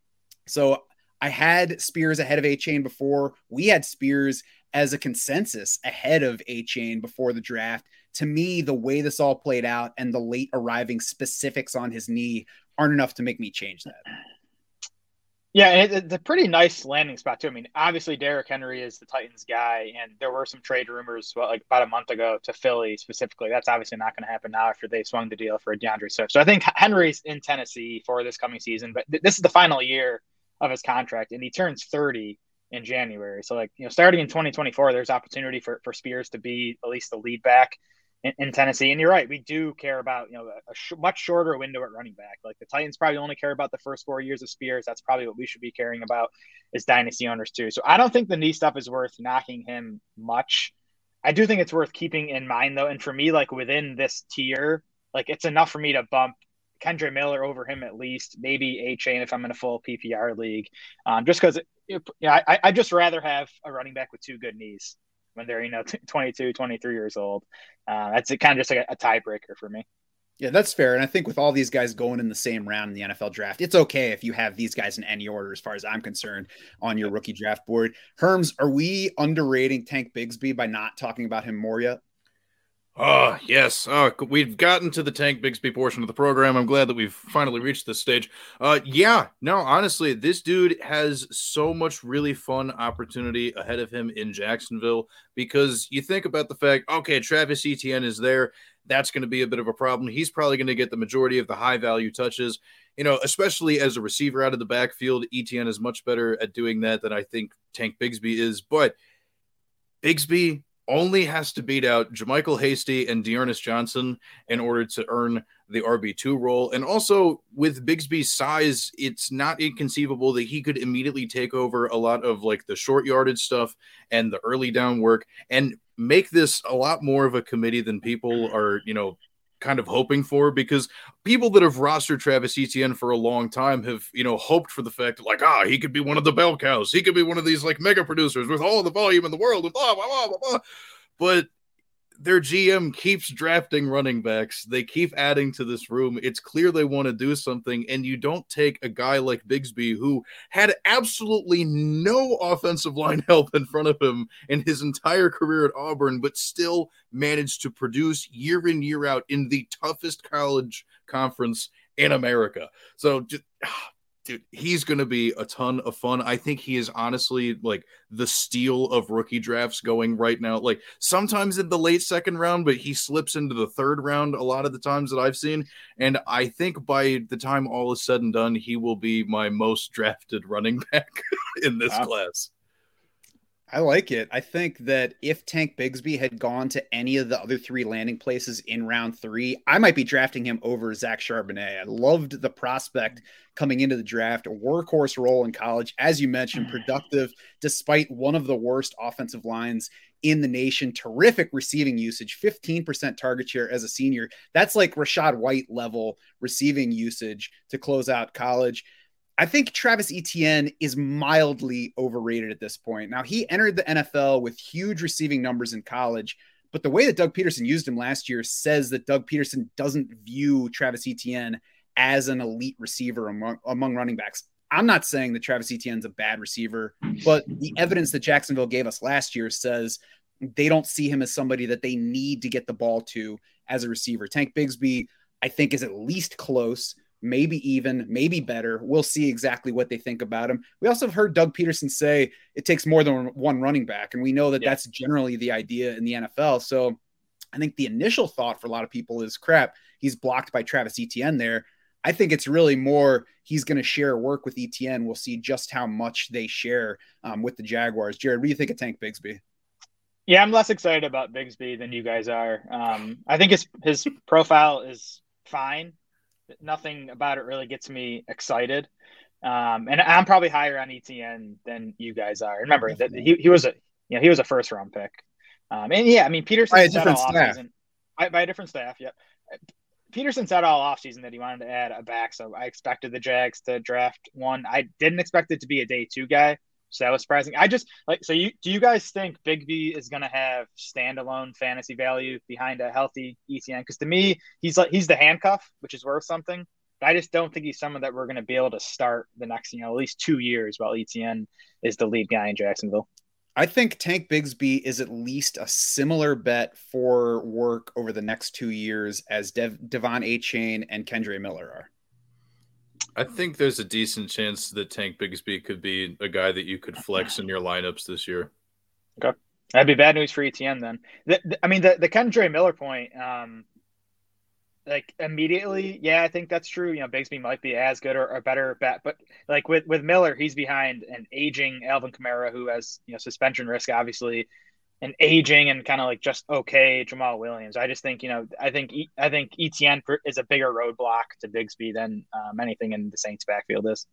So I had Spears ahead of Achane before. We had Spears as a consensus ahead of Achane before the draft. To me, the way this all played out and the late arriving specifics on his knee aren't enough to make me change that. Yeah, and it's a pretty nice landing spot, too. I mean, obviously, Derrick Henry is the Titans' guy, and there were some trade rumors about a month ago to Philly specifically. That's obviously not going to happen now after they swung the deal for DeAndre Swift. So I think Henry's in Tennessee for this coming season, but this is the final year of his contract, and he turns 30 in January. So, like, you know, starting in 2024, there's opportunity for Spears to be at least the lead back in Tennessee. And you're right, we do care about, you know, a much shorter window at running back. Like the Titans probably only care about the first 4 years of Spears. That's probably what we should be caring about as dynasty owners too. So I don't think the knee stuff is worth knocking him much. I do think it's worth keeping in mind though. And for me, like within this tier, like it's enough for me to bump Kendre Miller over him at least, maybe Achane if I'm in a full PPR league, just because I just rather have a running back with two good knees when they're, 22, 23 years old. That's kind of just like a tiebreaker for me. Yeah, that's fair. And I think with all these guys going in the same round in the NFL draft, it's okay if you have these guys in any order, as far as I'm concerned, on your rookie draft board. Herms, are we underrating Tank Bigsby by not talking about him more yet? Oh, yes. We've gotten to the Tank Bigsby portion of the program. I'm glad that we've finally reached this stage. Honestly, this dude has so much really fun opportunity ahead of him in Jacksonville, because you think about the fact, okay, Travis Etienne is there. That's going to be a bit of a problem. He's probably going to get the majority of the high value touches, especially as a receiver out of the backfield. Etienne is much better at doing that than I think Tank Bigsby is, but Bigsby only has to beat out Jermichael Hasty and Dearness Johnson in order to earn the RB2 role. And also with Bigsby's size, it's not inconceivable that he could immediately take over a lot of like the short yardage stuff and the early down work and make this a lot more of a committee than people are, kind of hoping for, because people that have rostered Travis Etienne for a long time have, hoped for the fact that, like, he could be one of the bell cows. He could be one of these like mega producers with all the volume in the world and blah, blah, blah, blah, blah. But their GM keeps drafting running backs. They keep adding to this room. It's clear they want to do something, and you don't take a guy like Bigsby, who had absolutely no offensive line help in front of him in his entire career at Auburn, but still managed to produce year in, year out in the toughest college conference in America. So just... dude, he's going to be a ton of fun. I think he is honestly like the steal of rookie drafts going right now. Like sometimes in the late second round, but he slips into the third round a lot of the times that I've seen. And I think by the time all is said and done, he will be my most drafted running back in this class. I like it. I think that if Tank Bigsby had gone to any of the other three landing places in round three, I might be drafting him over Zach Charbonnet. I loved the prospect coming into the draft, a workhorse role in college, as you mentioned, productive despite one of the worst offensive lines in the nation, terrific receiving usage, 15% target share as a senior. That's like Rachaad White level receiving usage to close out college. I think Travis Etienne is mildly overrated at this point. Now, he entered the NFL with huge receiving numbers in college, but the way that Doug Peterson used him last year says that Doug Peterson doesn't view Travis Etienne as an elite receiver among running backs. I'm not saying that Travis Etienne's a bad receiver, but the evidence that Jacksonville gave us last year says they don't see him as somebody that they need to get the ball to as a receiver. Tank Bigsby, I think, is at least close. Maybe even, maybe better. We'll see exactly what they think about him. We also have heard Doug Peterson say it takes more than one running back, and we know that that's generally the idea in the NFL. So I think the initial thought for a lot of people is, crap, he's blocked by Travis Etienne there. I think it's really more he's going to share work with Etienne. We'll see just how much they share with the Jaguars. Jared, what do you think of Tank Bigsby? Yeah, I'm less excited about Bigsby than you guys are. I think his profile is fine. Nothing about it really gets me excited. And I'm probably higher on Etienne than you guys are. Remember that he was a first round pick. Peterson said all offseason by a different staff. Yep. Peterson said all offseason that he wanted to add a back. So I expected the Jags to draft one. I didn't expect it to be a day two guy. So that was surprising. Do you guys think Bigsby is going to have standalone fantasy value behind a healthy Etienne? Because to me, he's the handcuff, which is worth something. But I just don't think he's someone that we're going to be able to start the next, at least 2 years while Etienne is the lead guy in Jacksonville. I think Tank Bigsby is at least a similar bet for work over the next 2 years as Devon Achane and Kendre Miller are. I think there's a decent chance that Tank Bigsby could be a guy that you could flex in your lineups this year. Okay. That'd be bad news for Etienne then. The Kendre Miller point, immediately, I think that's true. Bigsby might be as good or better bet, but like with Miller, he's behind an aging Alvin Kamara who has suspension risk, obviously. and aging and kind of like just okay Jamal Williams. I just think, you know, I think Etienne is a bigger roadblock to Bigsby than anything in the Saints backfield is.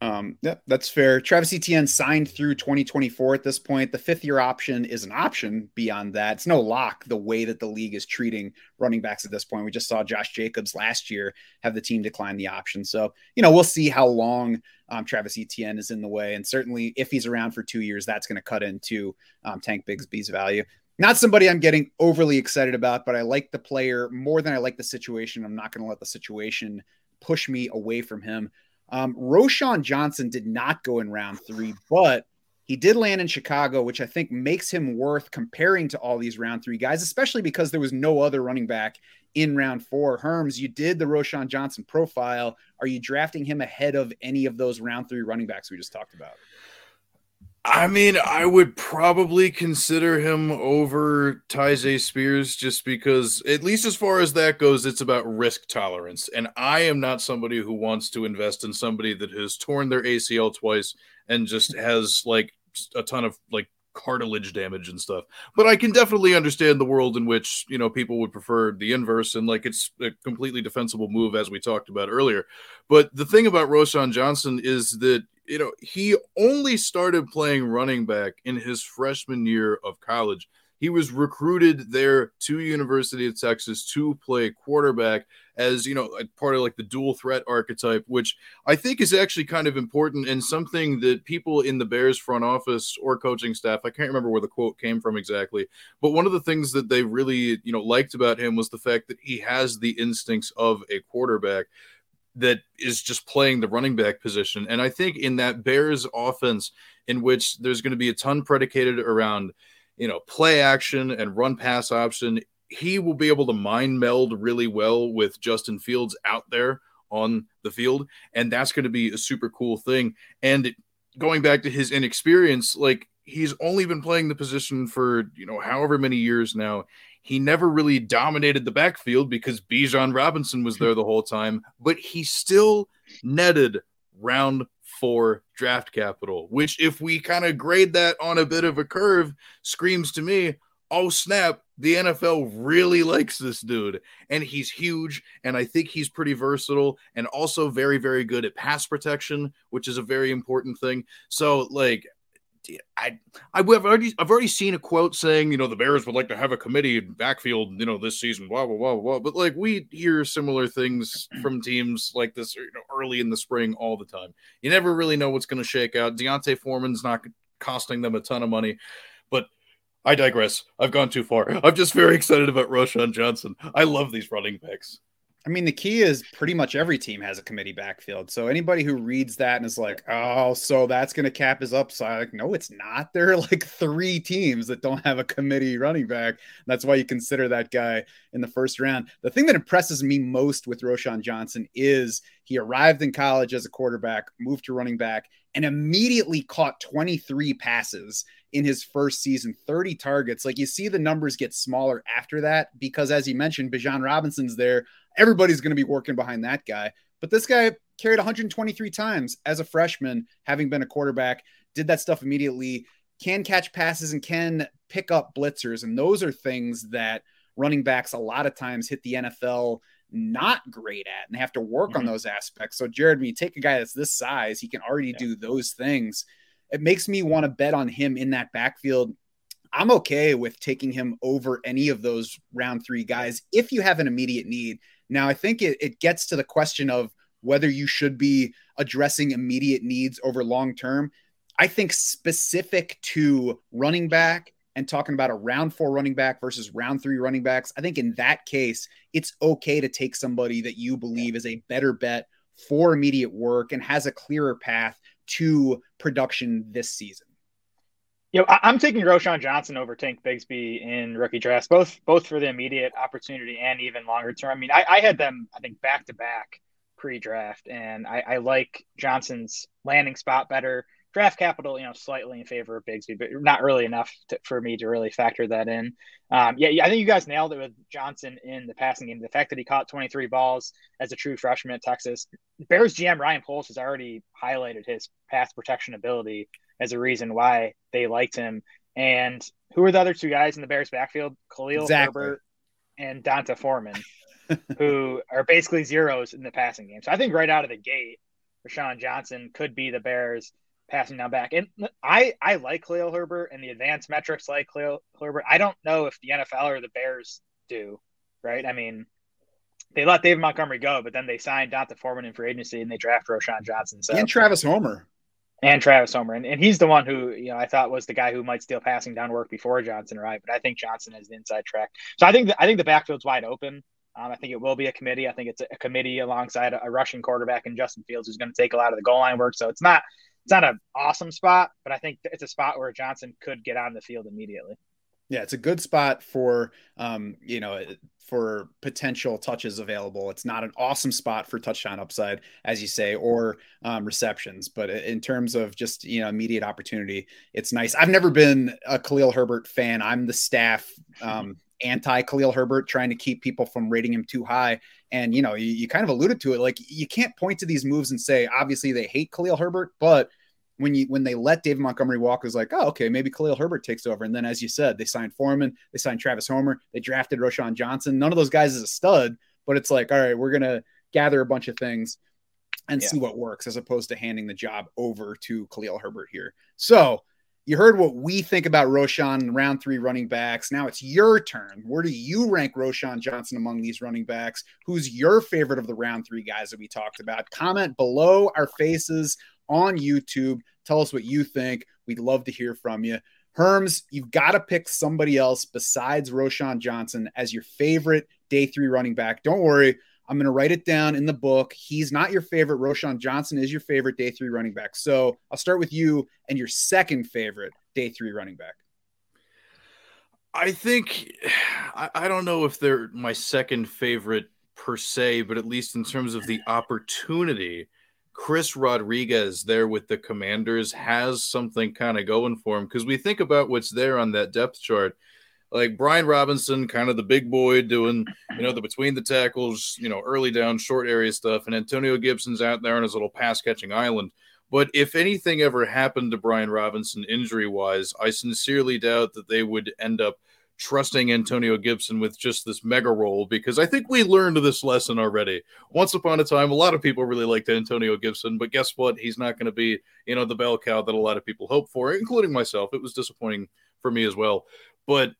Yep, that's fair. Travis Etienne signed through 2024 at this point. The 5-year option is an option beyond that. It's no lock the way that the league is treating running backs at this point. We just saw Josh Jacobs last year have the team decline the option. So, you know, we'll see how long Travis Etienne is in the way. And certainly if he's around for 2 years, that's going to cut into Tank Bigsby's value. Not somebody I'm getting overly excited about, but I like the player more than I like the situation. I'm not going to let the situation push me away from him. Roschon Johnson did not go in round 3, but he did land in Chicago, which I think makes him worth comparing to all these round 3 guys, especially because there was no other running back in round 4. Herms, you did the Roschon Johnson profile. Are you drafting him ahead of any of those round 3 running backs we just talked about? I mean, I would probably consider him over Tyjae Spears just because, at least as far as that goes, it's about risk tolerance. And I am not somebody who wants to invest in somebody that has torn their ACL twice and just has like a ton of like cartilage damage and stuff. But I can definitely understand the world in which, you know, people would prefer the inverse, and like it's a completely defensible move, as we talked about earlier. But the thing about Roschon Johnson is that, you know, he only started playing running back in his freshman year of college. He was recruited there to University of Texas to play quarterback as, you know, part of like the dual threat archetype, which I think is actually kind of important and something that people in the Bears front office or coaching staff, I can't remember where the quote came from exactly, but one of the things that they really, you know, liked about him was the fact that he has the instincts of a quarterback that is just playing the running back position. And I think in that Bears offense, in which there's going to be a ton predicated around, you know, play action and run pass option, he will be able to mind meld really well with Justin Fields out there on the field. And that's going to be a super cool thing. And going back to his inexperience, like he's only been playing the position for, you know, however many years now. He never really dominated the backfield because Bijan Robinson was there the whole time, but he still netted round 4 draft capital, which if we kind of grade that on a bit of a curve, screams to me, oh snap, the NFL really likes this dude. And he's huge, and I think he's pretty versatile and also very, very good at pass protection, which is a very important thing. So like, I've already seen a quote saying, you know, the Bears would like to have a committee backfield, you know, this season, blah, blah, blah, blah. But like we hear similar things from teams like this, you know, early in the spring all the time. You never really know what's going to shake out. Deontay Foreman's not costing them a ton of money, but I digress. I've gone too far. I'm just very excited about Roschon Johnson. I love these running backs. I mean, the key is pretty much every team has a committee backfield. So anybody who reads that and is like, oh, so that's going to cap his upside. Like, no, it's not. There are like 3 teams that don't have a committee running back. That's why you consider that guy in the first round. The thing that impresses me most with Roschon Johnson is he arrived in college as a quarterback, moved to running back, and immediately caught 23 passes in his first season, 30 targets. Like you see the numbers get smaller after that, because as you mentioned, Bijan Robinson's there. Everybody's going to be working behind that guy. But this guy carried 123 times as a freshman, having been a quarterback, did that stuff immediately, can catch passes and can pick up blitzers. And those are things that running backs a lot of times hit the NFL not great at, and they have to work on those aspects. So Jared, when you take a guy that's this size, he can already do those things. It makes me want to bet on him in that backfield. I'm okay with taking him over any of those round 3 guys if you have an immediate need. Now, I think it gets to the question of whether you should be addressing immediate needs over long-term. I think specific to running back and talking about a round 4 running back versus round 3 running backs, I think in that case, it's okay to take somebody that you believe is a better bet for immediate work and has a clearer path to production this season. Yeah, I'm taking Roschon Johnson over Tank Bigsby in rookie drafts, both for the immediate opportunity and even longer term. I mean, I had them, I think, back-to-back pre-draft, and I like Johnson's landing spot better. Draft capital, you know, slightly in favor of Bigsby, but not really enough for me to really factor that in. I think you guys nailed it with Johnson in the passing game. The fact that he caught 23 balls as a true freshman at Texas. Bears GM Ryan Poles has already highlighted his pass protection ability as a reason why they liked him. And who are the other two guys in the Bears backfield? Khalil Herbert and Donta Foreman, who are basically zeros in the passing game. So I think right out of the gate, Roschon Johnson could be the Bears passing down back. And I like Khalil Herbert, and the advanced metrics like Khalil Herbert. I don't know if the NFL or the Bears do, right? I mean, they let David Montgomery go, but then they signed Donta Foreman in free agency and they drafted Roschon Johnson. So. And Travis Homer. And he's the one who, you know, I thought was the guy who might steal passing down work before Johnson arrived, but I think Johnson has an inside track. So I think the backfield's wide open. I think it will be a committee. I think it's a committee alongside a rushing quarterback in Justin Fields, who's going to take a lot of the goal line work. So it's not an awesome spot, but I think it's a spot where Johnson could get on the field immediately. Yeah, it's a good spot for, for potential touches available. It's not an awesome spot for touchdown upside, as you say, or receptions. But in terms of just, immediate opportunity, it's nice. I've never been a Khalil Herbert fan. I'm the staff anti Khalil Herbert, trying to keep people from rating him too high. And, you kind of alluded to it. Like, you can't point to these moves and say, obviously they hate Khalil Herbert, but when they let David Montgomery walk, it was like, oh, okay, maybe Khalil Herbert takes over. And then, as you said, they signed Foreman, they signed Travis Homer, they drafted Roschon Johnson. None of those guys is a stud, but it's like, all right, we're going to gather a bunch of things and see what works, as opposed to handing the job over to Khalil Herbert here. So you heard what we think about Roschon, round three running backs. Now it's your turn. Where do you rank Roschon Johnson among these running backs? Who's your favorite of the round three guys that we talked about? Comment below our faces on YouTube. Tell us what you think. We'd love to hear from you. Herms, you've got to pick somebody else besides Roschon Johnson as your favorite day three running back. Don't worry, I'm going to write it down in the book. He's not your favorite. Roschon Johnson is your favorite day three running back. So I'll start with you and your second favorite day three running back. I think, I don't know if they're my second favorite per se, but at least in terms of the opportunity, Chris Rodriguez there with the Commanders has something kind of going for him, because we think about what's there on that depth chart. Like Brian Robinson, kind of the big boy doing, the between the tackles, early down, short area stuff. And Antonio Gibson's out there on his little pass catching island. But if anything ever happened to Brian Robinson injury wise, I sincerely doubt that they would end up trusting Antonio Gibson with just this mega role, because I think we learned this lesson already. Once upon a time, a lot of people really liked Antonio Gibson, but guess what? He's not going to be, the bell cow that a lot of people hope for, including myself. It was disappointing for me as well. But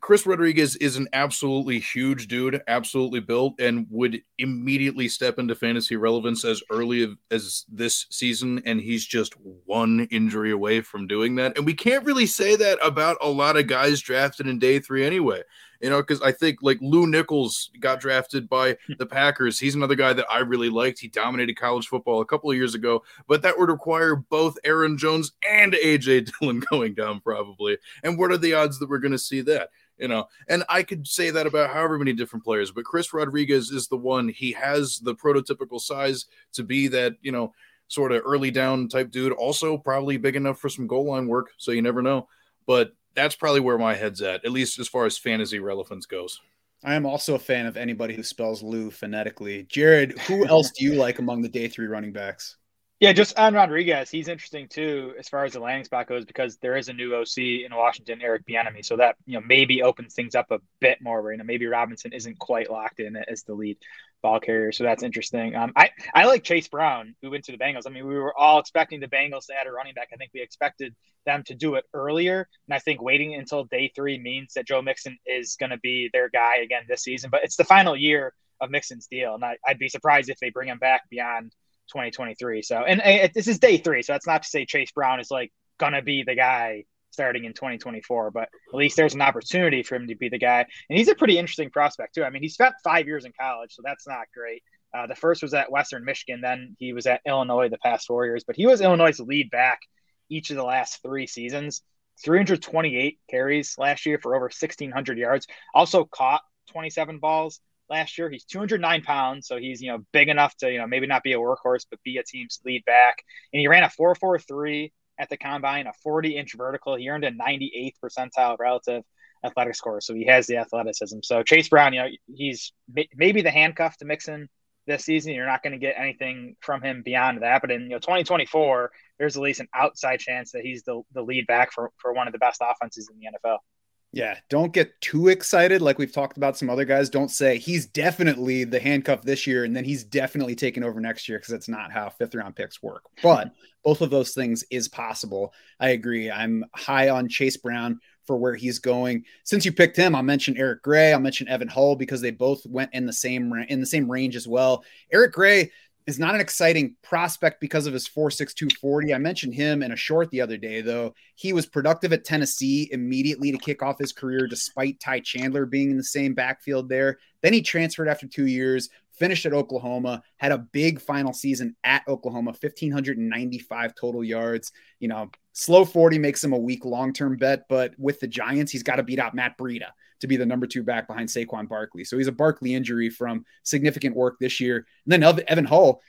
Chris Rodriguez is an absolutely huge dude, absolutely built, and would immediately step into fantasy relevance as early as this season, and he's just one injury away from doing that. And we can't really say that about a lot of guys drafted in day three anyway, because I think like Lou Nichols got drafted by the Packers. He's another guy that I really liked. He dominated college football a couple of years ago, but that would require both Aaron Jones and AJ Dillon going down probably. And what are the odds that we're going to see that? And I could say that about however many different players, but Chris Rodriguez is the one. He has the prototypical size to be that, sort of early down type dude. Also probably big enough for some goal line work. So you never know, but that's probably where my head's at least as far as fantasy relevance goes. I am also a fan of anybody who spells Lou phonetically. Jared, who else do you like among the day three running backs? Yeah, just on Rodriguez, he's interesting too as far as the landing spot goes, because there is a new OC in Washington, Eric Bieniemy, so that maybe opens things up a bit more. Where maybe Robinson isn't quite locked in as the lead ball carrier, so that's interesting. I like Chase Brown, who went to the Bengals. I mean, we were all expecting the Bengals to add a running back. I think we expected them to do it earlier, and I think waiting until day three means that Joe Mixon is going to be their guy again this season. But it's the final year of Mixon's deal, and I'd be surprised if they bring him back beyond 2023. So, and this is day three, so that's not to say Chase Brown is like gonna be the guy starting in 2024, but at least there's an opportunity for him to be the guy. And he's a pretty interesting prospect too. I mean, he spent 5 years in college, so that's not great. The first was at Western Michigan, then he was at Illinois the past 4 years, but he was Illinois' lead back each of the last three seasons. 328 carries last year for over 1,600 yards. Also caught 27 balls. Last year, he's 209 pounds, so he's big enough to maybe not be a workhorse, but be a team's lead back. And he ran a 4.43 at the combine, a 40-inch vertical. He earned a 98th percentile relative athletic score, so he has the athleticism. So Chase Brown, he's maybe the handcuff to Mixon this season. You're not going to get anything from him beyond that, but in 2024, there's at least an outside chance that he's the lead back for one of the best offenses in the NFL. Yeah, don't get too excited. Like we've talked about some other guys, don't say he's definitely the handcuff this year and then he's definitely taking over next year, because that's not how fifth round picks work. But both of those things is possible. I agree. I'm high on Chase Brown for where he's going. Since you picked him, I'll mention Eric Gray. I'll mention Evan Hull, because they both went in the same range as well. Eric Gray is not an exciting prospect because of his 4.6, 240. I mentioned him in a short the other day, though. He was productive at Tennessee immediately to kick off his career, despite Ty Chandler being in the same backfield there. Then he transferred after 2 years, finished at Oklahoma, had a big final season at Oklahoma, 1,595 total yards. You know, slow 40 makes him a weak long-term bet, but with the Giants, he's got to beat out Matt Breida to be the number 2 back behind Saquon Barkley. So he's a Barkley injury from significant work this year. And then Evan Hull,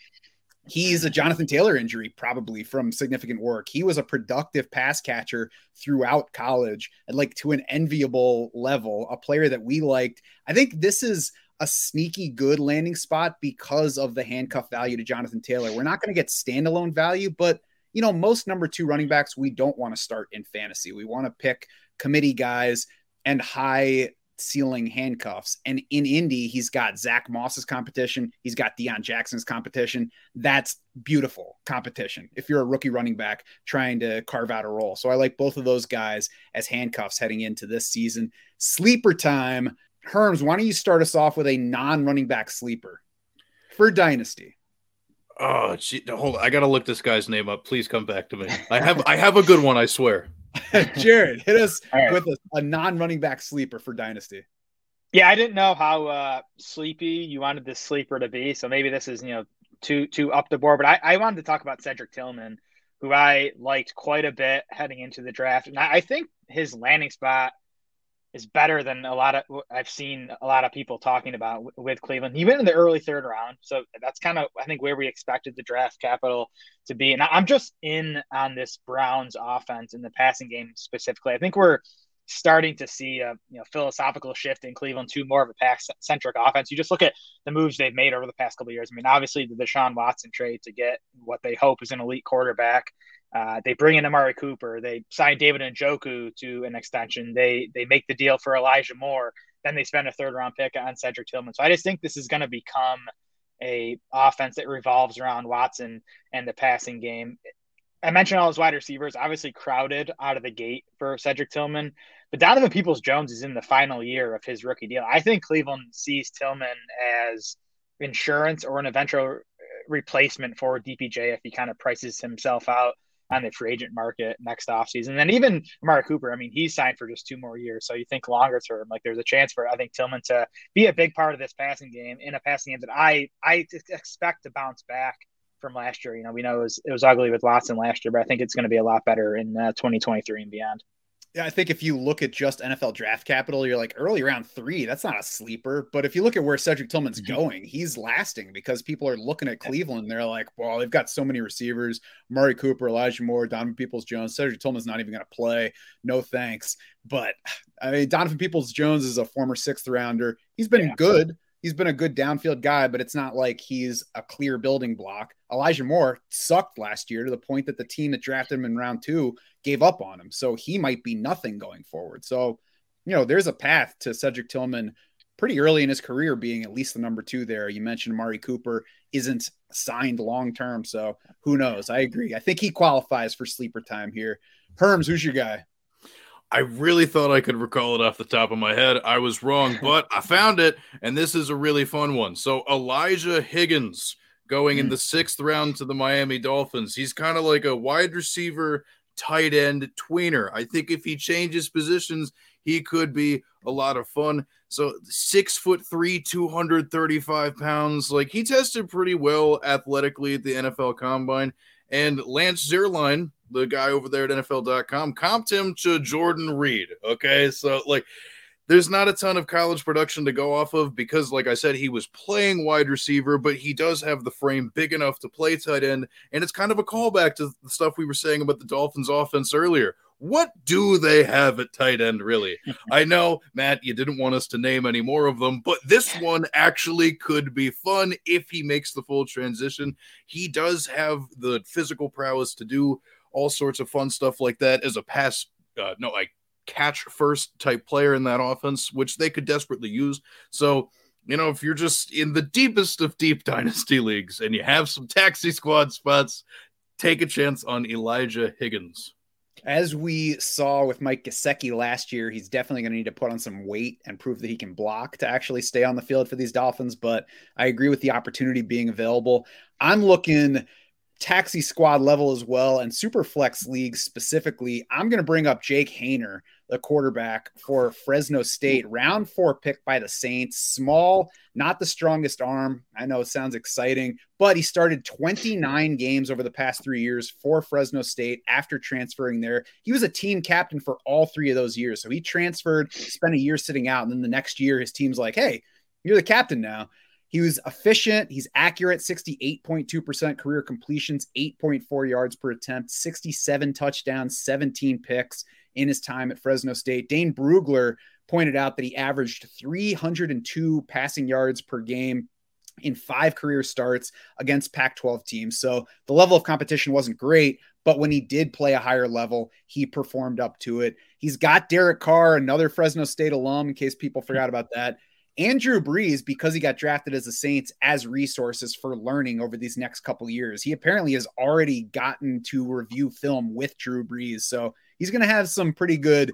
he's a Jonathan Taylor injury, probably from significant work. He was a productive pass catcher throughout college, and like to an enviable level, a player that we liked. I think this is a sneaky good landing spot because of the handcuff value to Jonathan Taylor. We're not going to get standalone value, but you know, most number 2 running backs, we don't want to start in fantasy. We want to pick committee guys and high ceiling handcuffs. And in Indy, he's got Zach Moss's competition. He's got Deion Jackson's competition. That's beautiful competition if you're a rookie running back trying to carve out a role. So I like both of those guys as handcuffs heading into this season. Sleeper time. Herms, why don't you start us off with a non-running back sleeper for Dynasty? Oh, gee, hold on. I got to look this guy's name up. Please come back to me. I have a good one, I swear. Jared, hit us with a non-running back sleeper for Dynasty. Yeah, I didn't know how sleepy you wanted this sleeper to be, so maybe this is, you know, too up the board. But I wanted to talk about Cedric Tillman, who I liked quite a bit heading into the draft, and I think his landing spot is better than I've seen a lot of people talking about with Cleveland. He went in the early third round, so that's kind of, I think, where we expected the draft capital to be. And I'm just in on this Browns offense in the passing game specifically. I think we're starting to see a philosophical shift in Cleveland to more of a pass-centric offense. You just look at the moves they've made over the past couple of years. I mean, obviously the Deshaun Watson trade to get what they hope is an elite quarterback. They bring in Amari Cooper. They sign David Njoku to an extension. They make the deal for Elijah Moore. Then they spend a third-round pick on Cedric Tillman. So I just think this is going to become a offense that revolves around Watson and the passing game. I mentioned all his wide receivers, obviously crowded out of the gate for Cedric Tillman. But Donovan Peoples-Jones is in the final year of his rookie deal. I think Cleveland sees Tillman as insurance or an eventual replacement for DPJ if he kind of prices himself out on the free agent market next offseason. And then even Amari Cooper, I mean, he's signed for just 2 more years. So you think longer term, like there's a chance for, I think, Tillman to be a big part of this passing game, in a passing game that I expect to bounce back from last year. You know, we know it was ugly with Watson last year, but I think it's going to be a lot better in 2023 and beyond. Yeah, I think if you look at just NFL draft capital, you're like early round 3, that's not a sleeper. But if you look at where Cedric Tillman's going, he's lasting because people are looking at Cleveland. And they're like, well, they've got so many receivers, Murray Cooper, Elijah Moore, Donovan Peoples-Jones. Cedric Tillman's not even going to play. No thanks. But I mean, Donovan Peoples-Jones is a former 6th rounder. He's been good. He's been a good downfield guy, but it's not like he's a clear building block. Elijah Moore sucked last year to the point that the team that drafted him in round 2 gave up on him. So he might be nothing going forward. So, you know, there's a path to Cedric Tillman pretty early in his career being at least the number 2 there. You mentioned Amari Cooper isn't signed long-term. So who knows? I agree. I think he qualifies for sleeper time here. Herms, who's your guy? I really thought I could recall it off the top of my head. I was wrong, but I found it, and this is a really fun one. So Elijah Higgins going in the 6th round to the Miami Dolphins. He's kind of like a wide receiver, tight end, tweener. I think if he changes positions, he could be a lot of fun. So 6'3", 235 pounds. Like, he tested pretty well athletically at the NFL Combine. And Lance Zierlein, the guy over there at NFL.com, comped him to Jordan Reed. Okay, so like, there's not a ton of college production to go off of because, like I said, he was playing wide receiver, but he does have the frame big enough to play tight end. And it's kind of a callback to the stuff we were saying about the Dolphins offense earlier. what do they have at tight end, really? I know, Matt, you didn't want us to name any more of them, but this one actually could be fun if he makes the full transition. He does have the physical prowess to do all sorts of fun stuff like that as a pass, catch first type player in that offense, which they could desperately use. So, you know, if you're just in the deepest of deep dynasty leagues and you have some taxi squad spots, take a chance on Elijah Higgins. As we saw with Mike Gesicki last year, he's definitely going to need to put on some weight and prove that he can block to actually stay on the field for these Dolphins. But I agree with the opportunity being available. I'm looking taxi squad level as well, and super flex leagues specifically. I'm going to bring up Jake Haener, the quarterback for Fresno State, round 4 pick by the Saints. Small, not the strongest arm. I know it sounds exciting, but he started 29 games over the past 3 years for Fresno State after transferring there. He was a team captain for all 3 of those years. So he transferred, spent a year sitting out, and then the next year his team's like, hey, you're the captain now. He was efficient. He's accurate, 68.2% career completions, 8.4 yards per attempt, 67 touchdowns, 17 picks in his time at Fresno State. Dane Brugler pointed out that he averaged 302 passing yards per game in 5 career starts against Pac-12 teams. So the level of competition wasn't great, but when he did play a higher level, he performed up to it. He's got Derek Carr, another Fresno State alum, in case people forgot about that. Andrew Brees, because he got drafted as the Saints, as resources for learning over these next couple years. He apparently has already gotten to review film with Drew Brees. So he's going to have some pretty good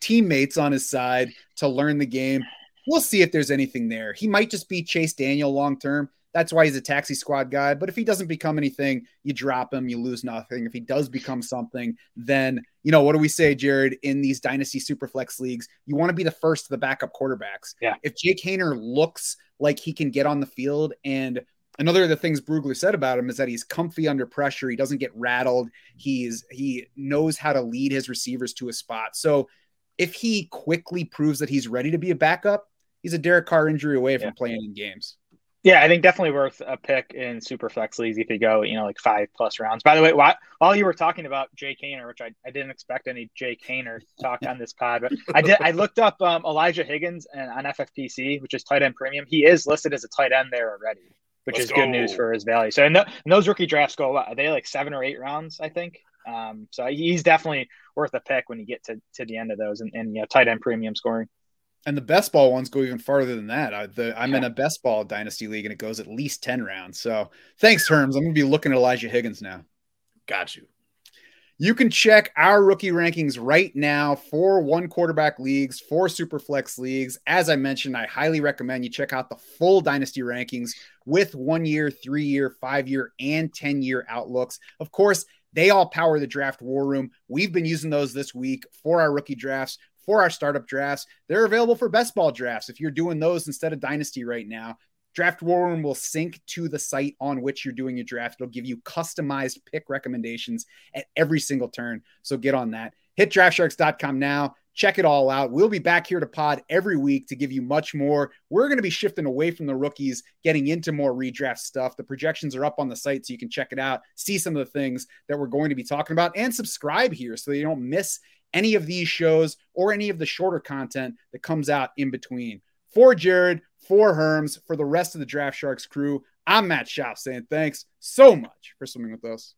teammates on his side to learn the game. We'll see if there's anything there. He might just be Chase Daniel long-term. That's why he's a taxi squad guy. But if he doesn't become anything, you drop him, you lose nothing. If he does become something, then, you know, what do we say, Jared, in these dynasty superflex leagues? You want to be the first of the backup quarterbacks. Yeah. If Jake Haener looks like he can get on the field, and another of the things Brugler said about him is that he's comfy under pressure. He doesn't get rattled. He knows how to lead his receivers to a spot. So if he quickly proves that he's ready to be a backup, he's a Derek Carr injury away from playing in games. Yeah, I think definitely worth a pick in super flex leagues if you go, you know, like 5+ rounds. By the way, while you were talking about Jake Haener, which I didn't expect any Jake Haener talk on this pod, but I looked up Elijah Higgins and on FFPC, which is tight end premium. He is listed as a tight end there already, which is good news for his value. So and those rookie drafts go, what, are they like 7 or 8 rounds, I think? So he's definitely worth a pick when you get to the end of those and you know, tight end premium scoring. And the best ball ones go even farther than that. I'm in a best ball dynasty league, and it goes at least 10 rounds. So thanks, Herms. I'm going to be looking at Elijah Higgins now. Got you. You can check our rookie rankings right now for 1 quarterback leagues, 4 super flex leagues. As I mentioned, I highly recommend you check out the full dynasty rankings with 1 year, 3 year, 5 year, and 10-year outlooks. Of course, they all power the draft war room. We've been using those this week for our rookie drafts, for our startup drafts. They're available for best ball drafts if you're doing those instead of dynasty right now. Draft War Room will sync to the site on which you're doing your draft. It'll give you customized pick recommendations at every single turn. So get on that. Hit DraftSharks.com now. Check it all out. We'll be back here to pod every week to give you much more. We're going to be shifting away from the rookies, getting into more redraft stuff. The projections are up on the site, so you can check it out, see some of the things that we're going to be talking about, and subscribe here so you don't miss any of these shows or any of the shorter content that comes out in between. For Jared, for Herms, for the rest of the Draft Sharks crew, I'm Matt Schauf saying thanks so much for swimming with us.